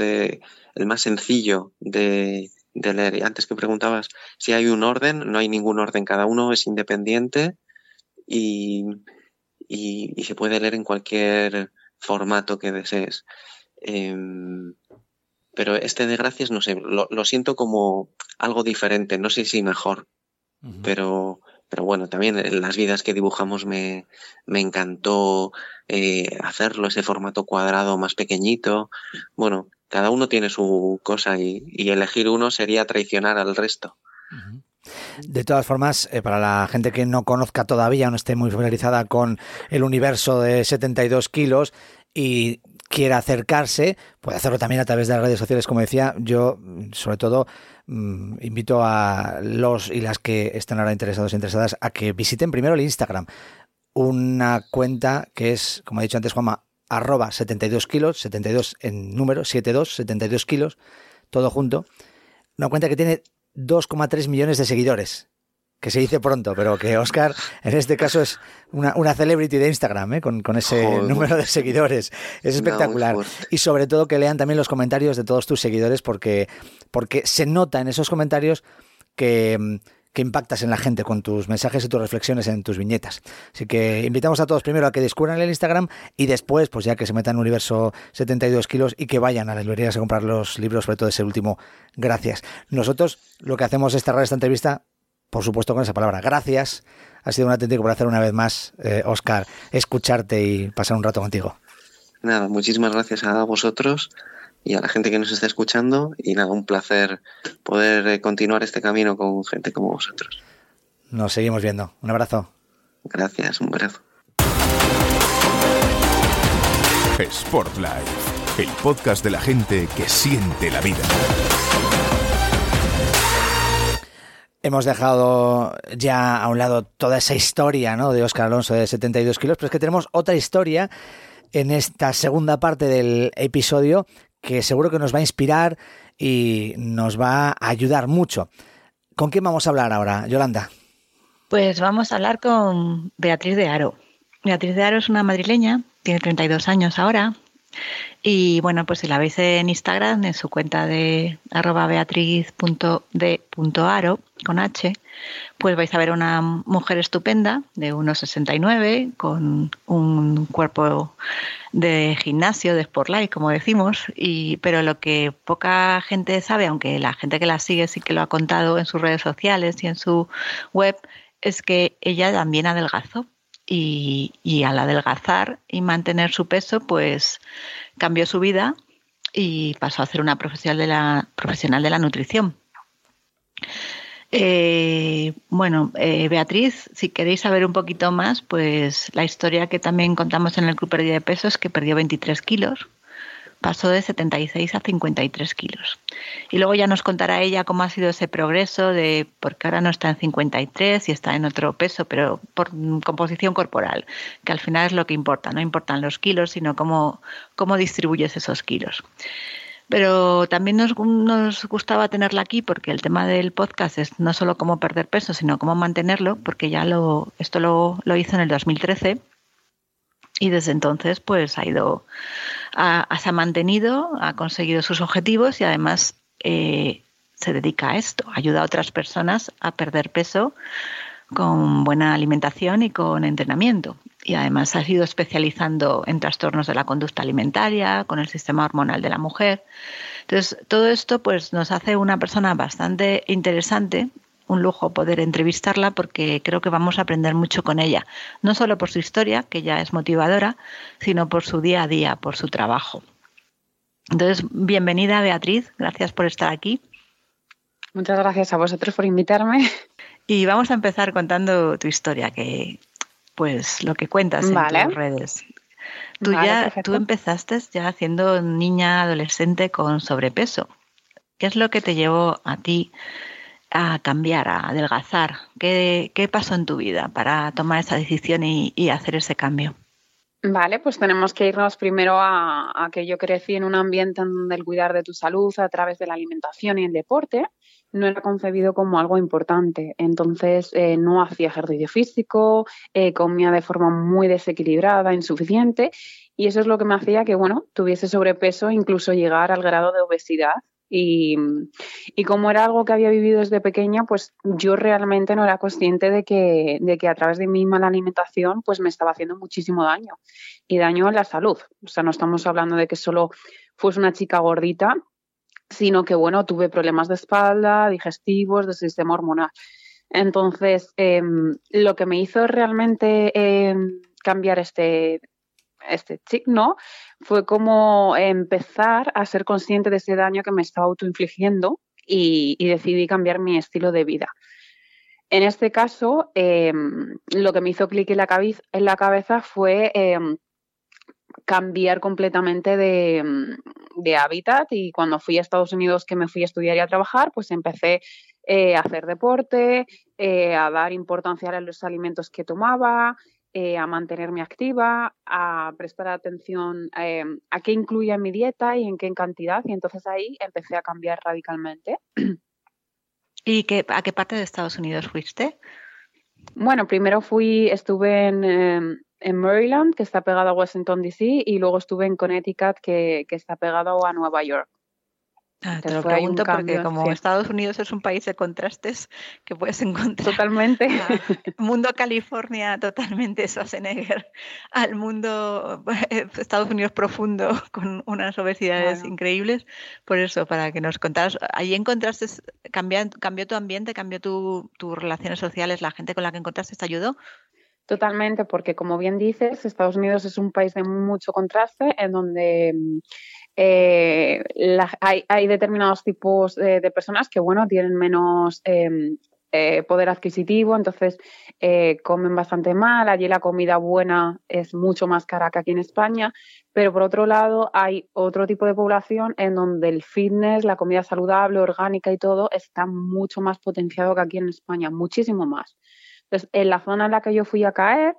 sencillo de leer. Antes que preguntabas si hay un orden, no hay ningún orden, cada uno es independiente y se puede leer en cualquier formato que desees, pero este de gracias no sé, lo siento como algo diferente, no sé si mejor, pero bueno, también en las vidas que dibujamos me encantó hacerlo, ese formato cuadrado más pequeñito. Bueno, cada uno tiene su cosa y elegir uno sería traicionar al resto. De todas formas, para la gente que no conozca todavía, no esté muy familiarizada con el universo de 72 kilos y quiera acercarse, puede hacerlo también a través de las redes sociales, como decía. Yo, sobre todo, invito a los y las que están ahora interesados e interesadas a que visiten primero el Instagram, una cuenta que es, como ha dicho antes Juanma, @72kilos, 72 en número, 72, 72 kilos, todo junto, una cuenta que tiene 2,3 millones de seguidores que se dice pronto, pero que Oscar en este caso es una celebrity de Instagram, ¿eh? Con ese número de seguidores. Es espectacular. No, y sobre todo que lean también los comentarios de todos tus seguidores, porque se nota en esos comentarios que impactas en la gente con tus mensajes y tus reflexiones en tus viñetas. Así que invitamos a todos primero a que descubran el Instagram y después, pues ya que se metan en Universo 72 kilos y que vayan a las librerías a comprar los libros, sobre todo ese último. Gracias. Nosotros lo que hacemos es cerrar esta entrevista, por supuesto, con esa palabra. Gracias. Ha sido un auténtico placer una vez más, Óscar, escucharte y pasar un rato contigo. Nada, muchísimas gracias a vosotros y a la gente que nos está escuchando, y nada, un placer poder continuar este camino con gente como vosotros. Nos seguimos viendo. Un abrazo. Gracias, un abrazo. SportLife, el podcast de la gente que siente la vida. Hemos dejado ya a un lado toda esa historia, ¿no?, de Óscar Alonso de 72 kilos, pero es que tenemos otra historia en esta segunda parte del episodio que seguro que nos va a inspirar y nos va a ayudar mucho. ¿Con quién vamos a hablar ahora, Yolanda? Pues vamos a hablar con Beatriz de Haro. Beatriz de Haro es una madrileña, tiene 32 años ahora, y bueno, pues si la veis en Instagram, en su cuenta de @beatriz.de.haro, con H, pues vais a ver una mujer estupenda de unos 69, con un cuerpo de gimnasio, de SportLife, como decimos, pero lo que poca gente sabe, aunque la gente que la sigue sí que lo ha contado en sus redes sociales y en su web, es que ella también adelgazó. Y al adelgazar y mantener su peso, pues cambió su vida y pasó a ser una profesional de la nutrición. Beatriz, si queréis saber un poquito más, pues la historia que también contamos en el Club Pérdida de Peso es que perdió 23 kilos. Pasó de 76 a 53 kilos. Y luego ya nos contará ella cómo ha sido ese progreso, porque ahora no está en 53 y está en otro peso, pero por composición corporal, que al final es lo que importa. No importan los kilos, sino cómo distribuyes esos kilos. Pero también nos gustaba tenerla aquí porque el tema del podcast es no solo cómo perder peso, sino cómo mantenerlo, porque ya esto lo hizo en el 2013. Y desde entonces pues se ha mantenido, ha conseguido sus objetivos y además se dedica a esto, ayuda a otras personas a perder peso con buena alimentación y con entrenamiento. Y además ha ido especializando en trastornos de la conducta alimentaria, con el sistema hormonal de la mujer. Entonces todo esto pues nos hace una persona bastante interesante. Un lujo poder entrevistarla porque creo que vamos a aprender mucho con ella, no solo por su historia, que ya es motivadora, sino por su día a día, por su trabajo. Entonces, bienvenida, Beatriz, gracias por estar aquí. Muchas gracias a vosotros por invitarme. Y vamos a empezar contando tu historia, que pues lo que cuentas en tus redes. Tú empezaste ya siendo niña adolescente con sobrepeso. ¿Qué es lo que te llevó a ti a cambiar, a adelgazar? ¿Qué pasó en tu vida para tomar esa decisión y hacer ese cambio? Vale, pues tenemos que irnos primero a que yo crecí en un ambiente en donde el cuidar de tu salud a través de la alimentación y el deporte no era concebido como algo importante. Entonces no hacía ejercicio físico, comía de forma muy desequilibrada, insuficiente, y eso es lo que me hacía que tuviese sobrepeso, incluso llegar al grado de obesidad. Y como era algo que había vivido desde pequeña, pues yo realmente no era consciente de que a través de mi mala alimentación pues me estaba haciendo muchísimo daño, y daño a la salud. O sea, no estamos hablando de que solo fuese una chica gordita, sino que tuve problemas de espalda, digestivos, de sistema hormonal. Entonces, lo que me hizo realmente cambiar este chic, ¿no?, fue como empezar a ser consciente de ese daño que me estaba autoinfligiendo y decidí cambiar mi estilo de vida. En este caso, lo que me hizo clic en la cabeza fue cambiar completamente de hábitat, y cuando fui a Estados Unidos, que me fui a estudiar y a trabajar, pues empecé a hacer deporte, a dar importancia a los alimentos que tomaba, a mantenerme activa, a prestar atención a qué incluía en mi dieta y en qué cantidad. Y entonces ahí empecé a cambiar radicalmente. ¿Y a qué parte de Estados Unidos fuiste? Bueno, primero estuve en Maryland, que está pegado a Washington D.C., y luego estuve en Connecticut, que está pegado a Nueva York. Ah, te lo pregunto porque como sí. Estados Unidos es un país de contrastes que puedes encontrar. Totalmente. Mundo California totalmente Schwarzenegger, al mundo Estados Unidos profundo con unas obesidades increíbles. Por eso, para que nos contaras, allí encontraste, cambió tu ambiente, cambió tus relaciones sociales, la gente con la que encontraste, ¿te ayudó? Totalmente, porque como bien dices, Estados Unidos es un país de mucho contraste en donde... hay determinados tipos de personas que tienen menos poder adquisitivo, entonces comen bastante mal. Allí la comida buena es mucho más cara que aquí en España, pero por otro lado hay otro tipo de población en donde el fitness, la comida saludable, orgánica y todo está mucho más potenciado que aquí en España, muchísimo más. Entonces, en la zona en la que yo fui a caer,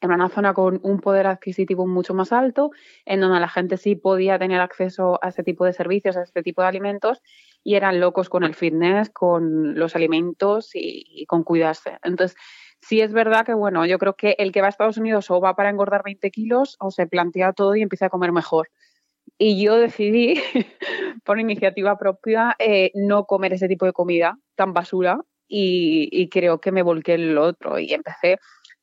era una zona con un poder adquisitivo mucho más alto, en donde la gente sí podía tener acceso a este tipo de servicios, a este tipo de alimentos, y eran locos con el fitness, con los alimentos y con cuidarse. Entonces, sí es verdad que, yo creo que el que va a Estados Unidos o va para engordar 20 kilos o se plantea todo y empieza a comer mejor. Y yo decidí, por iniciativa propia, no comer ese tipo de comida tan basura y creo que me volqué en lo otro y empecé...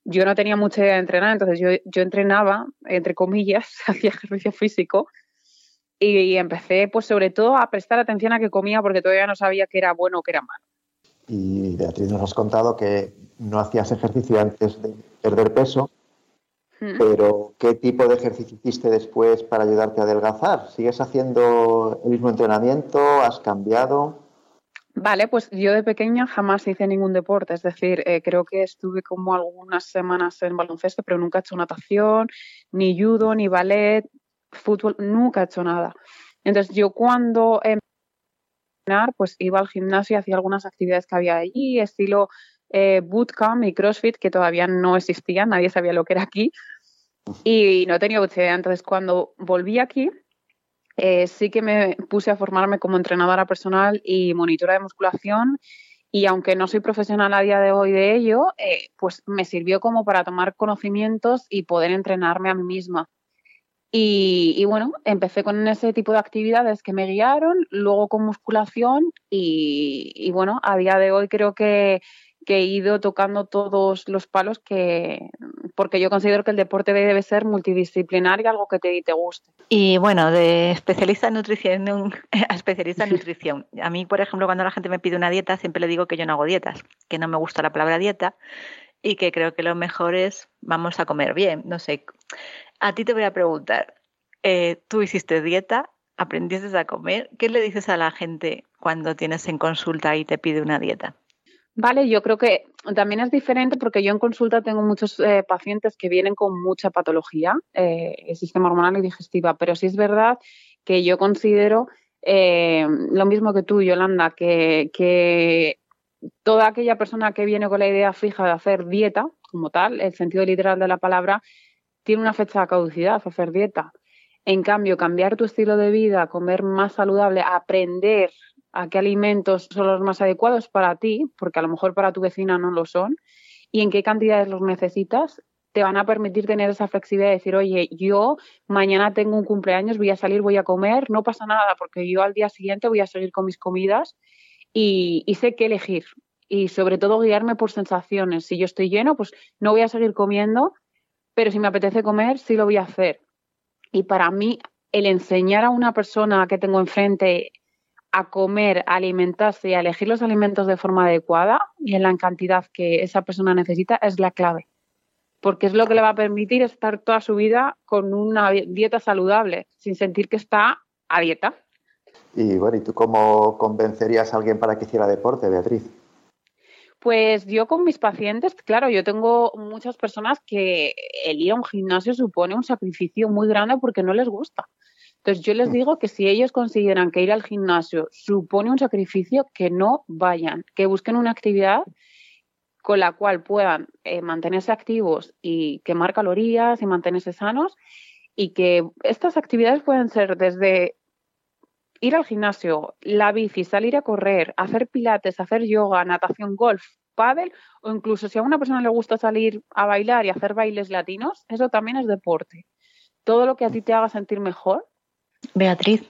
Yo no tenía mucha idea de entrenar, entonces yo entrenaba, entre comillas, hacía ejercicio físico y empecé pues sobre todo a prestar atención a qué comía porque todavía no sabía qué era bueno o qué era malo. Y Beatriz, nos has contado que no hacías ejercicio antes de perder peso, pero ¿qué tipo de ejercicio hiciste después para ayudarte a adelgazar? ¿Sigues haciendo el mismo entrenamiento? ¿Has cambiado? Vale, pues yo de pequeña jamás hice ningún deporte, es decir, creo que estuve como algunas semanas en baloncesto, pero nunca he hecho natación, ni judo, ni ballet, fútbol, nunca he hecho nada. Entonces yo cuando empecé a entrenar, pues iba al gimnasio y hacía algunas actividades que había allí, estilo bootcamp y crossfit, que todavía no existían, nadie sabía lo que era aquí, y no tenía mucha idea. Entonces cuando volví aquí... sí que me puse a formarme como entrenadora personal y monitora de musculación y aunque no soy profesional a día de hoy de ello, pues me sirvió como para tomar conocimientos y poder entrenarme a mí misma. Y empecé con ese tipo de actividades que me guiaron, luego con musculación y a día de hoy creo que he ido tocando todos los palos porque yo considero que el deporte debe ser multidisciplinar y algo que te guste. Y de especialista en nutrición a especialista en nutrición. A mí, por ejemplo, cuando la gente me pide una dieta, siempre le digo que yo no hago dietas, que no me gusta la palabra dieta y que creo que lo mejor es vamos a comer bien. No sé, a ti te voy a preguntar, ¿tú hiciste dieta? ¿Aprendiste a comer? ¿Qué le dices a la gente cuando tienes en consulta y te pide una dieta? Vale, yo creo que también es diferente porque yo en consulta tengo muchos pacientes que vienen con mucha patología, sistema hormonal y digestiva, pero sí es verdad que yo considero lo mismo que tú, Yolanda, que toda aquella persona que viene con la idea fija de hacer dieta, como tal, el sentido literal de la palabra, tiene una fecha de caducidad, hacer dieta. En cambio, cambiar tu estilo de vida, comer más saludable, aprender... a qué alimentos son los más adecuados para ti, porque a lo mejor para tu vecina no lo son, y en qué cantidades los necesitas, te van a permitir tener esa flexibilidad de decir, oye, yo mañana tengo un cumpleaños, voy a salir, voy a comer, no pasa nada, porque yo al día siguiente voy a seguir con mis comidas y sé qué elegir. Y sobre todo guiarme por sensaciones. Si yo estoy lleno, pues no voy a seguir comiendo, pero si me apetece comer, sí lo voy a hacer. Y para mí, el enseñar a una persona que tengo enfrente... a comer, a alimentarse y a elegir los alimentos de forma adecuada y en la cantidad que esa persona necesita es la clave, porque es lo que le va a permitir estar toda su vida con una dieta saludable, sin sentir que está a dieta. ¿Y tú cómo convencerías a alguien para que hiciera deporte, Beatriz? Pues yo con mis pacientes, claro, yo tengo muchas personas que el ir a un gimnasio supone un sacrificio muy grande porque no les gusta. Entonces yo les digo que si ellos consideran que ir al gimnasio supone un sacrificio, que no vayan, que busquen una actividad con la cual puedan mantenerse activos y quemar calorías y mantenerse sanos y que estas actividades pueden ser desde ir al gimnasio, la bici, salir a correr, hacer pilates, hacer yoga, natación, golf, pádel, o incluso si a una persona le gusta salir a bailar y hacer bailes latinos, eso también es deporte. Todo lo que a ti te haga sentir mejor. Beatriz,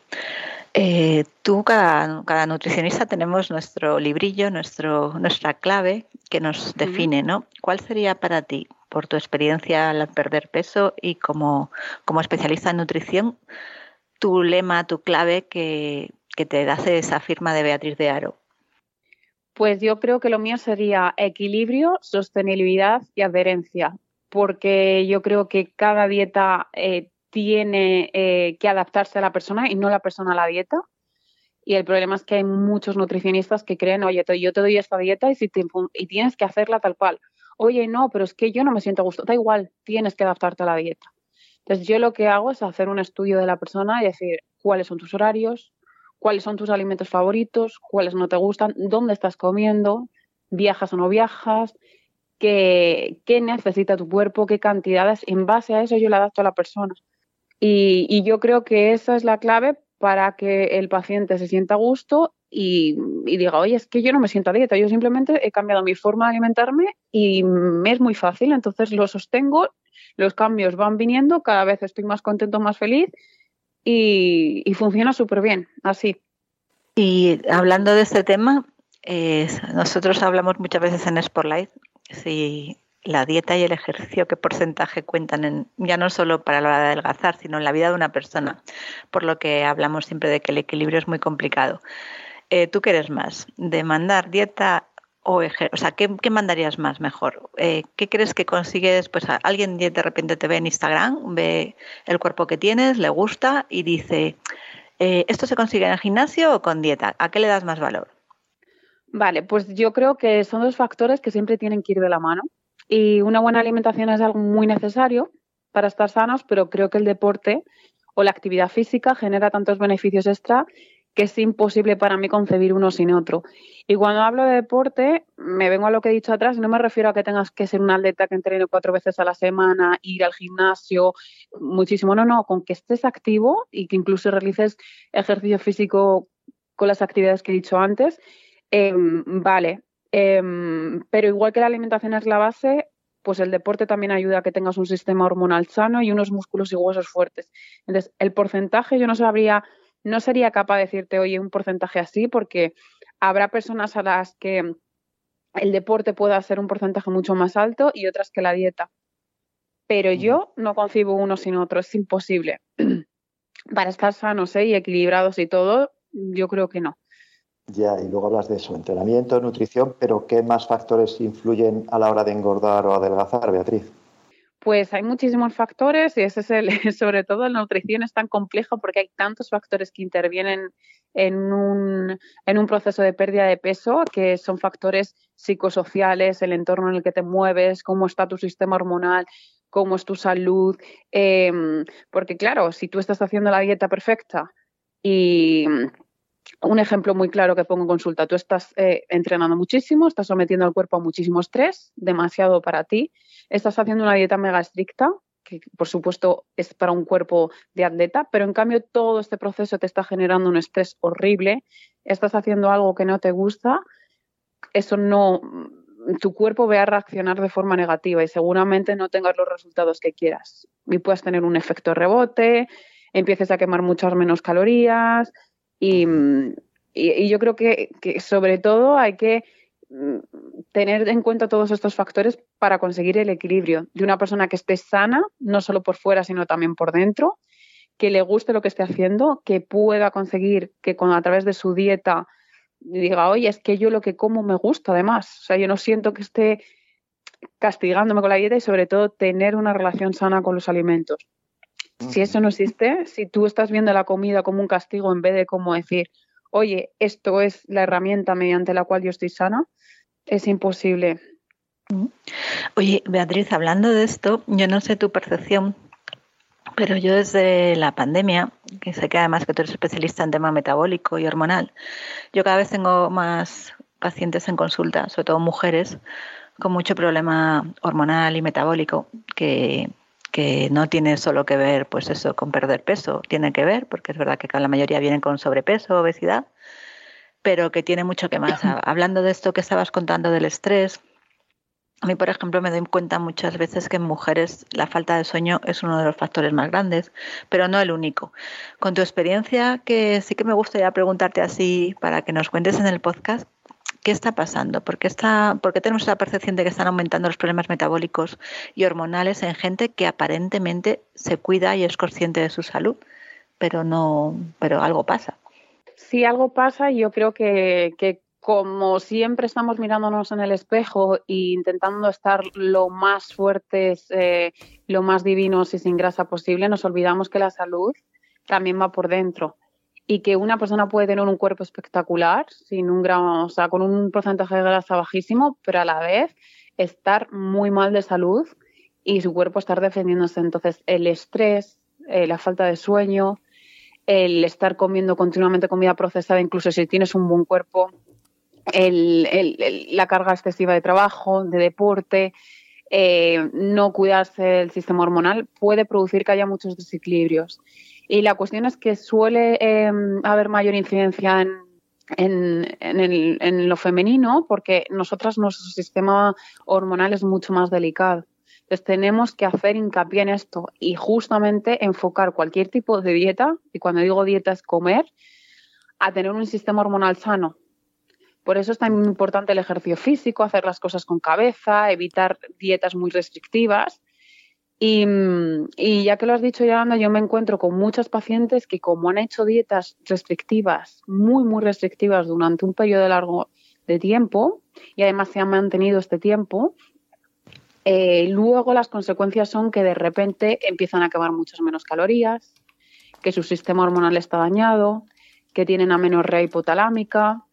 tú, cada nutricionista tenemos nuestro librillo, nuestra clave que nos define, ¿no? ¿Cuál sería para ti, por tu experiencia al perder peso y como especialista en nutrición, tu lema, tu clave que te hace esa firma de Beatriz de Haro? Pues yo creo que lo mío sería equilibrio, sostenibilidad y adherencia, porque yo creo que cada dieta tiene que adaptarse a la persona y no la persona a la dieta. Y el problema es que hay muchos nutricionistas que creen, oye, yo te doy esta dieta y tienes que hacerla tal cual. Oye, no, pero es que yo no me siento a gusto. Da igual, tienes que adaptarte a la dieta. Entonces yo lo que hago es hacer un estudio de la persona y decir cuáles son tus horarios, cuáles son tus alimentos favoritos, cuáles no te gustan, dónde estás comiendo, viajas o no viajas, qué necesita tu cuerpo, qué cantidades. En base a eso yo le adapto a la persona. Y yo creo que esa es la clave para que el paciente se sienta a gusto y diga, oye, es que yo no me siento a dieta, yo simplemente he cambiado mi forma de alimentarme y me es muy fácil, entonces lo sostengo, los cambios van viniendo, cada vez estoy más contento, más feliz y funciona súper bien, así. Y hablando de este tema, nosotros hablamos muchas veces en SportLife, si la dieta y el ejercicio, ¿qué porcentaje cuentan ya no solo para la hora de adelgazar, sino en la vida de una persona? Por lo que hablamos siempre de que el equilibrio es muy complicado. ¿Tú qué eres más? ¿De mandar dieta o ejercicio? O sea, ¿qué mandarías más mejor? ¿Qué crees que consigues? Pues alguien de repente te ve en Instagram, ve el cuerpo que tienes, le gusta y dice, ¿esto se consigue en el gimnasio o con dieta? ¿A qué le das más valor? Vale, pues yo creo que son dos factores que siempre tienen que ir de la mano. Y una buena alimentación es algo muy necesario para estar sanos, pero creo que el deporte o la actividad física genera tantos beneficios extra que es imposible para mí concebir uno sin otro. Y cuando hablo de deporte, me vengo a lo que he dicho atrás, no me refiero a que tengas que ser un atleta que entrene 4 veces a la semana, ir al gimnasio, muchísimo, no, con que estés activo y que incluso realices ejercicio físico con las actividades que he dicho antes, vale. Pero igual que la alimentación es la base, pues el deporte también ayuda a que tengas un sistema hormonal sano y unos músculos y huesos fuertes. Entonces, el porcentaje yo no sería capaz de decirte, oye, un porcentaje así, porque habrá personas a las que el deporte pueda ser un porcentaje mucho más alto y otras que la dieta. Pero yo no concibo uno sin otro, es imposible. Para estar sanos y equilibrados y todo, yo creo que no. Ya, y luego hablas de eso, entrenamiento, nutrición, pero ¿qué más factores influyen a la hora de engordar o adelgazar, Beatriz? Pues hay muchísimos factores y ese es sobre todo la nutrición es tan compleja porque hay tantos factores que intervienen en un proceso de pérdida de peso que son factores psicosociales, el entorno en el que te mueves, cómo está tu sistema hormonal, cómo es tu salud, porque claro, si tú estás haciendo la dieta perfecta y... Un ejemplo muy claro que pongo en consulta, tú estás entrenando muchísimo, estás sometiendo al cuerpo a muchísimo estrés, demasiado para ti, estás haciendo una dieta mega estricta, que por supuesto es para un cuerpo de atleta, pero en cambio todo este proceso te está generando un estrés horrible, estás haciendo algo que no te gusta, eso no, tu cuerpo va a reaccionar de forma negativa y seguramente no tengas los resultados que quieras y puedas tener un efecto rebote, empieces a quemar muchas menos calorías... Y yo creo que sobre todo hay que tener en cuenta todos estos factores para conseguir el equilibrio de una persona que esté sana, no solo por fuera, sino también por dentro, que le guste lo que esté haciendo, que pueda conseguir que a través de su dieta diga, oye, es que yo lo que como me gusta además, o sea, yo no siento que esté castigándome con la dieta y sobre todo tener una relación sana con los alimentos. Si eso no existe, si tú estás viendo la comida como un castigo en vez de como decir, oye, esto es la herramienta mediante la cual yo estoy sana, es imposible. Oye, Beatriz, hablando de esto, yo no sé tu percepción, pero yo desde la pandemia, que sé que además que tú eres especialista en tema metabólico y hormonal, yo cada vez tengo más pacientes en consulta, sobre todo mujeres, con mucho problema hormonal y metabólico, que que no tiene solo que ver, pues eso, con perder peso, tiene que ver, porque es verdad que la mayoría vienen con sobrepeso, obesidad, pero que tiene mucho que más. Hablando de esto que estabas contando del estrés, a mí, por ejemplo, me doy cuenta muchas veces que en mujeres la falta de sueño es uno de los factores más grandes, pero no el único. Con tu experiencia, que sí que me gustaría preguntarte así para que nos cuentes en el podcast, ¿qué está pasando? ¿Por qué tenemos la percepción de que están aumentando los problemas metabólicos y hormonales en gente que aparentemente se cuida y es consciente de su salud, pero algo pasa? Sí, algo pasa. Yo creo que como siempre estamos mirándonos en el espejo e intentando estar lo más fuertes, lo más divinos y sin grasa posible, nos olvidamos que la salud también va por dentro y que una persona puede tener un cuerpo espectacular sin un gramo, o sea, con un porcentaje de grasa bajísimo, pero a la vez estar muy mal de salud y su cuerpo estar defendiéndose. Entonces, el estrés, la falta de sueño, el estar comiendo continuamente comida procesada, incluso si tienes un buen cuerpo, la carga excesiva de trabajo, de deporte, no cuidarse del sistema hormonal, puede producir que haya muchos desequilibrios. Y la cuestión es que suele haber mayor incidencia en lo femenino, porque nosotras nuestro sistema hormonal es mucho más delicado. Entonces tenemos que hacer hincapié en esto y justamente enfocar cualquier tipo de dieta, y cuando digo dieta es comer, a tener un sistema hormonal sano. Por eso es tan importante el ejercicio físico, hacer las cosas con cabeza, evitar dietas muy restrictivas. Y ya que lo has dicho, Yolanda, yo me encuentro con muchas pacientes que, como han hecho dietas restrictivas, muy, muy restrictivas durante un periodo largo de tiempo, y además se han mantenido este tiempo, luego las consecuencias son que de repente empiezan a quemar muchas menos calorías, que su sistema hormonal está dañado, que tienen amenorrea hipotalámica,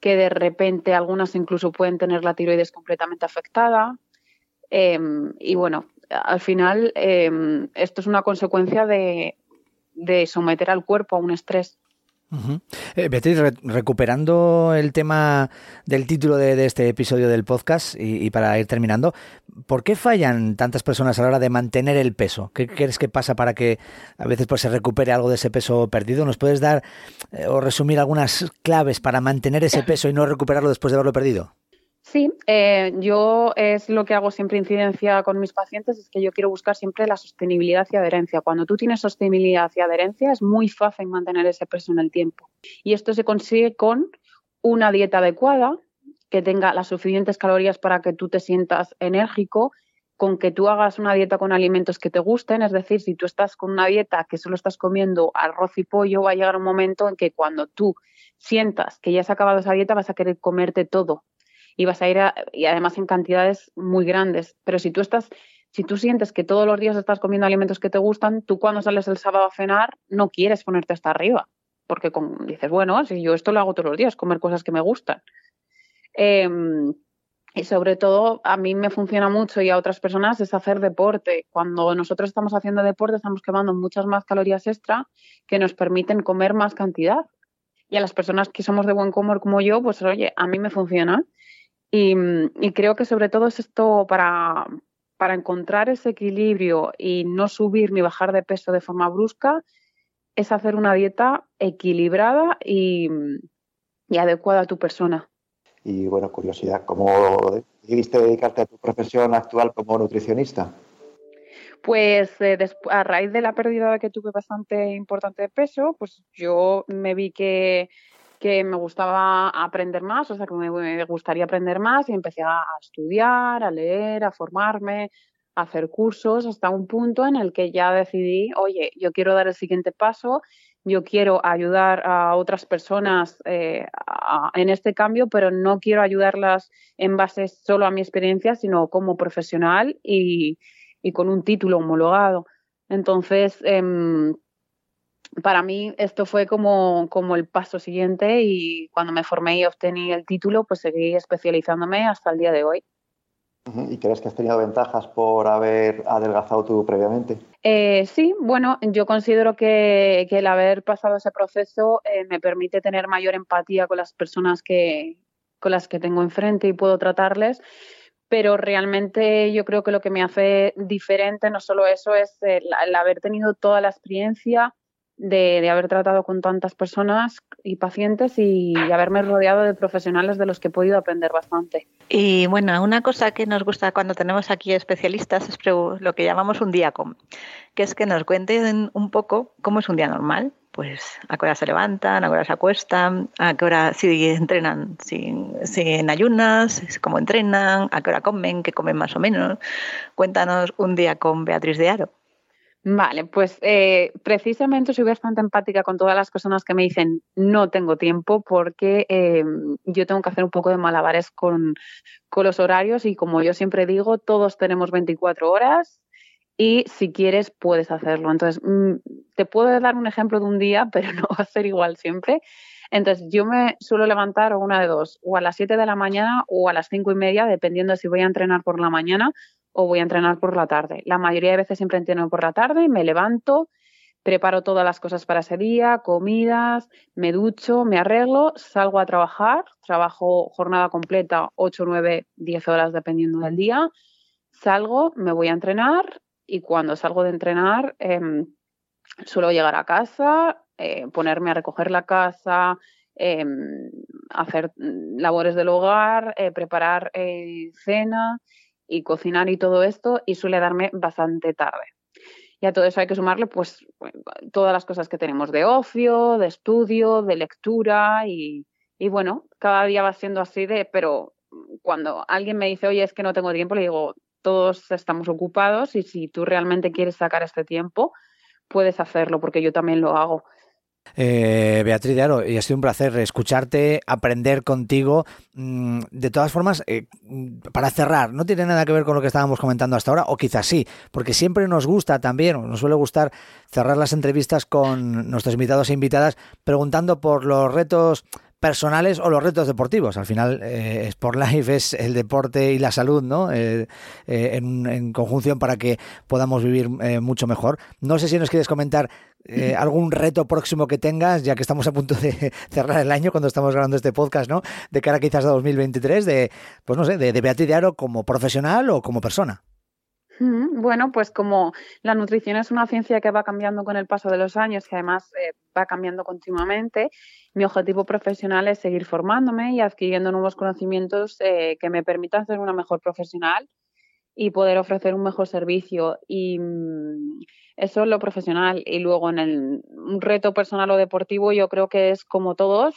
que de repente algunas incluso pueden tener la tiroides completamente afectada. Y bueno, al final esto es una consecuencia de someter al cuerpo a un estrés. Uh-huh. Beatriz, recuperando el tema del título de este episodio del podcast y para ir terminando, ¿por qué fallan tantas personas a la hora de mantener el peso? ¿Qué crees que pasa para que a veces pues se recupere algo de ese peso perdido? ¿Nos puedes dar o resumir algunas claves para mantener ese peso y no recuperarlo después de haberlo perdido? Sí, yo es lo que hago siempre incidencia con mis pacientes, es que yo quiero buscar siempre la sostenibilidad y adherencia. Cuando tú tienes sostenibilidad y adherencia es muy fácil mantener ese peso en el tiempo. Y esto se consigue con una dieta adecuada, que tenga las suficientes calorías para que tú te sientas enérgico, con que tú hagas una dieta con alimentos que te gusten. Es decir, si tú estás con una dieta que solo estás comiendo arroz y pollo, va a llegar un momento en que cuando tú sientas que ya has acabado esa dieta vas a querer comerte todo. Y vas a ir, y además en cantidades muy grandes. Pero si tú sientes que todos los días estás comiendo alimentos que te gustan, tú cuando sales el sábado a cenar no quieres ponerte hasta arriba. Porque dices, bueno, si yo esto lo hago todos los días, comer cosas que me gustan. Y sobre todo, a mí me funciona mucho y a otras personas es hacer deporte. Cuando nosotros estamos haciendo deporte, estamos quemando muchas más calorías extra que nos permiten comer más cantidad. Y a las personas que somos de buen comer como yo, pues oye, a mí me funciona. Y creo que sobre todo es esto para encontrar ese equilibrio y no subir ni bajar de peso de forma brusca, es hacer una dieta equilibrada y adecuada a tu persona. Y bueno, curiosidad, ¿cómo decidiste dedicarte a tu profesión actual como nutricionista? Pues a raíz de la pérdida que tuve bastante importante de peso, pues yo me vi que me gustaba aprender más, o sea, que me gustaría aprender más y empecé a estudiar, a leer, a formarme, a hacer cursos hasta un punto en el que ya decidí, oye, yo quiero dar el siguiente paso, yo quiero ayudar a otras personas en este cambio, pero no quiero ayudarlas en base solo a mi experiencia, sino como profesional y con un título homologado. Entonces, para mí esto fue como el paso siguiente y cuando me formé y obtení el título, pues seguí especializándome hasta el día de hoy. ¿Y crees que has tenido ventajas por haber adelgazado tú previamente? Sí, bueno, yo considero que el haber pasado ese proceso me permite tener mayor empatía con las personas con las que tengo enfrente y puedo tratarles pero realmente yo creo que lo que me hace diferente, no solo eso, es el haber tenido toda la experiencia de haber tratado con tantas personas y pacientes y haberme rodeado de profesionales de los que he podido aprender bastante. Y bueno, una cosa que nos gusta cuando tenemos aquí especialistas es lo que llamamos un día com, que es que nos cuenten un poco cómo es un día normal. Pues a qué hora se levantan, a qué hora se acuestan, a qué hora si entrenan, si en ayunas, cómo entrenan, a qué hora comen, qué comen más o menos. Cuéntanos un día con Beatriz de Haro. Vale, pues precisamente soy bastante empática con todas las personas que me dicen no tengo tiempo, porque yo tengo que hacer un poco de malabares con los horarios y, como yo siempre digo, todos tenemos 24 horas. Y si quieres, puedes hacerlo. Entonces, te puedo dar un ejemplo de un día, pero no va a ser igual siempre. Entonces, yo me suelo levantar o una de dos, o a las 7 de la mañana o a las 5:30, dependiendo de si voy a entrenar por la mañana o voy a entrenar por la tarde. La mayoría de veces siempre entreno por la tarde, me levanto, preparo todas las cosas para ese día, comidas, me ducho, me arreglo, salgo a trabajar, trabajo jornada completa, 8, 9, 10 horas dependiendo del día, salgo, me voy a entrenar. Y cuando salgo de entrenar, suelo llegar a casa, ponerme a recoger la casa, hacer labores del hogar, preparar cena y cocinar y todo esto, y suele darme bastante tarde. Y a todo eso hay que sumarle pues todas las cosas que tenemos de ocio, de estudio, de lectura y bueno, cada día va siendo así de... Pero cuando alguien me dice, oye, es que no tengo tiempo, le digo... Todos estamos ocupados y si tú realmente quieres sacar este tiempo, puedes hacerlo, porque yo también lo hago. Beatriz de Haro, y ha sido un placer escucharte, aprender contigo. De todas formas, para cerrar, no tiene nada que ver con lo que estábamos comentando hasta ahora, o quizás sí, porque siempre nos gusta también, nos suele gustar cerrar las entrevistas con nuestros invitados e invitadas preguntando por los retos personales o los retos deportivos. Al final, SportLife es el deporte y la salud, ¿no? En conjunción, para que podamos vivir mucho mejor. No sé si nos quieres comentar algún reto próximo que tengas, ya que estamos a punto de cerrar el año cuando estamos grabando este podcast, ¿no? De cara quizás a 2023, pues no sé, de Beatriz de Haro como profesional o como persona. Bueno, pues como la nutrición es una ciencia que va cambiando con el paso de los años, que además va cambiando continuamente, mi objetivo profesional es seguir formándome y adquiriendo nuevos conocimientos que me permitan ser una mejor profesional y poder ofrecer un mejor servicio. Y eso es lo profesional. Y luego en un reto personal o deportivo, yo creo que es como todos...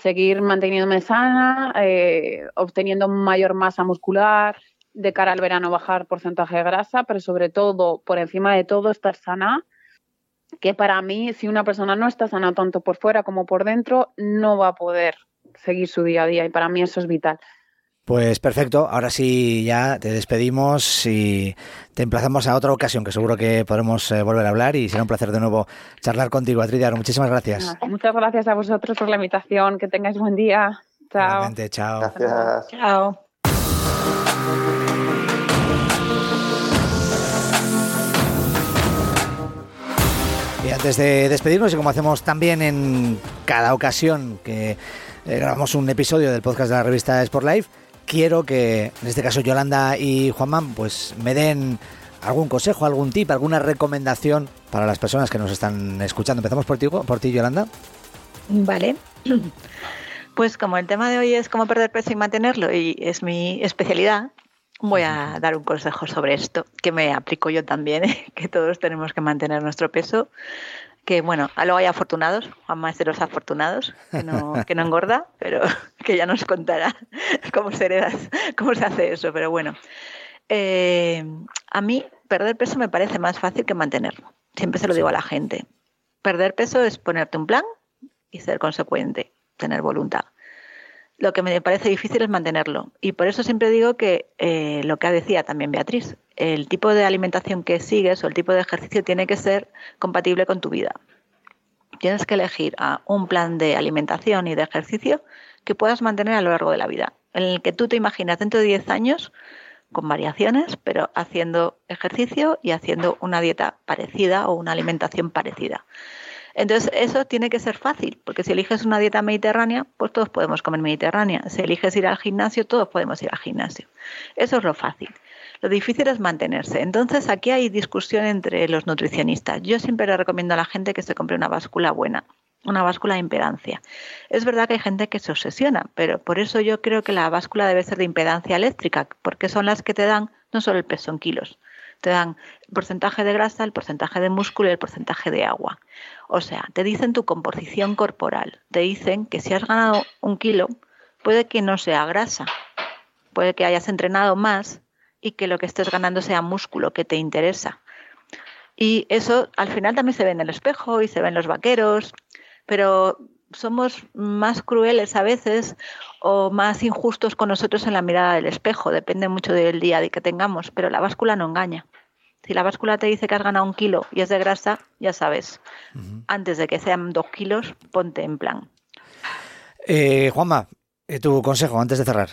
seguir manteniéndome sana, obteniendo mayor masa muscular... de cara al verano bajar porcentaje de grasa, pero sobre todo, por encima de todo, estar sana, que para mí, si una persona no está sana tanto por fuera como por dentro, no va a poder seguir su día a día, y para mí eso es vital. Pues perfecto, ahora sí ya te despedimos y te emplazamos a otra ocasión, que seguro que podremos volver a hablar, y será un placer de nuevo charlar contigo, Beatriz de Haro. Muchísimas gracias. Muchas gracias a vosotros por la invitación, que tengáis buen día. Chao. Realmente, chao. Gracias. Chao. Y antes de despedirnos, y como hacemos también en cada ocasión que grabamos un episodio del podcast de la revista SportLife, quiero que, en este caso, Yolanda y Juanma, pues me den algún consejo, algún tip, alguna recomendación para las personas que nos están escuchando. Empezamos por ti, Yolanda. Vale. Pues como el tema de hoy es cómo perder peso y mantenerlo, y es mi especialidad, voy a dar un consejo sobre esto, que me aplico yo también, que todos tenemos que mantener nuestro peso, que bueno, luego hay afortunados, Juanma es de los afortunados, que no engorda, pero que ya nos contará cómo se hace eso, pero bueno. A mí perder peso me parece más fácil que mantenerlo, siempre se lo digo a la gente. Perder peso es ponerte un plan y ser consecuente, tener voluntad. Lo que me parece difícil es mantenerlo. Y por eso siempre digo que lo que decía también Beatriz, el tipo de alimentación que sigues o el tipo de ejercicio tiene que ser compatible con tu vida. Tienes que elegir un plan de alimentación y de ejercicio que puedas mantener a lo largo de la vida, en el que tú te imaginas dentro de 10 años con variaciones, pero haciendo ejercicio y haciendo una dieta parecida o una alimentación parecida. Entonces eso tiene que ser fácil, porque si eliges una dieta mediterránea, pues todos podemos comer mediterránea. Si eliges ir al gimnasio, todos podemos ir al gimnasio. Eso es lo fácil. Lo difícil es mantenerse. Entonces aquí hay discusión entre los nutricionistas. Yo siempre le recomiendo a la gente que se compre una báscula buena, una báscula de impedancia. Es verdad que hay gente que se obsesiona, pero por eso yo creo que la báscula debe ser de impedancia eléctrica, porque son las que te dan no solo el peso en kilos, te dan el porcentaje de grasa, el porcentaje de músculo y el porcentaje de agua. O sea, te dicen tu composición corporal, te dicen que si has ganado un kilo, puede que no sea grasa, puede que hayas entrenado más y que lo que estés ganando sea músculo, que te interesa. Y eso al final también se ve en el espejo y se ven los vaqueros, pero somos más crueles a veces o más injustos con nosotros en la mirada del espejo. Depende mucho del día que tengamos, pero la báscula no engaña. Si la báscula te dice que has ganado un kilo y es de grasa, ya sabes. Uh-huh. Antes de que sean 2 kilos, ponte en plan. Juanma, tu consejo antes de cerrar.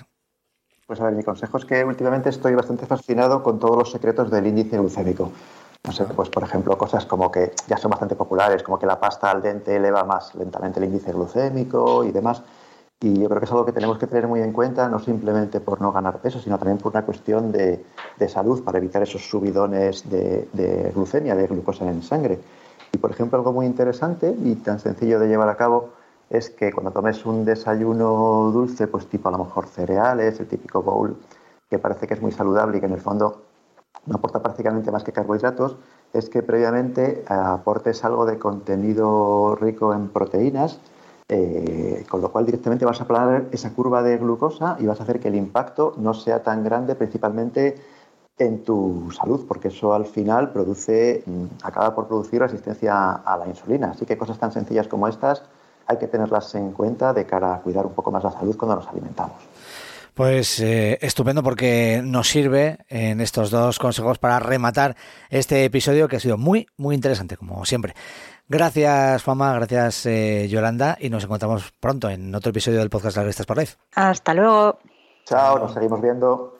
Pues a ver, mi consejo es que últimamente estoy bastante fascinado con todos los secretos del índice glucémico. No sé, pues por ejemplo, cosas como que ya son bastante populares, como que la pasta al dente eleva más lentamente el índice glucémico y demás. Y yo creo que es algo que tenemos que tener muy en cuenta, no simplemente por no ganar peso, sino también por una cuestión de salud, para evitar esos subidones de glucemia, de glucosa en sangre. Y por ejemplo, algo muy interesante y tan sencillo de llevar a cabo es que cuando tomes un desayuno dulce, pues tipo a lo mejor cereales, el típico bowl, que parece que es muy saludable y que en el fondo no aporta prácticamente más que carbohidratos, es que previamente aportes algo de contenido rico en proteínas, con lo cual directamente vas a aplanar esa curva de glucosa y vas a hacer que el impacto no sea tan grande, principalmente en tu salud, porque eso al final acaba por producir resistencia a la insulina. Así que cosas tan sencillas como estas hay que tenerlas en cuenta de cara a cuidar un poco más la salud cuando nos alimentamos. Pues estupendo, porque nos sirve en estos 2 consejos para rematar este episodio, que ha sido muy, muy interesante, como siempre. Gracias, Juanma, gracias, Yolanda, y nos encontramos pronto en otro episodio del podcast de SportLife. Hasta luego. Chao, nos seguimos viendo.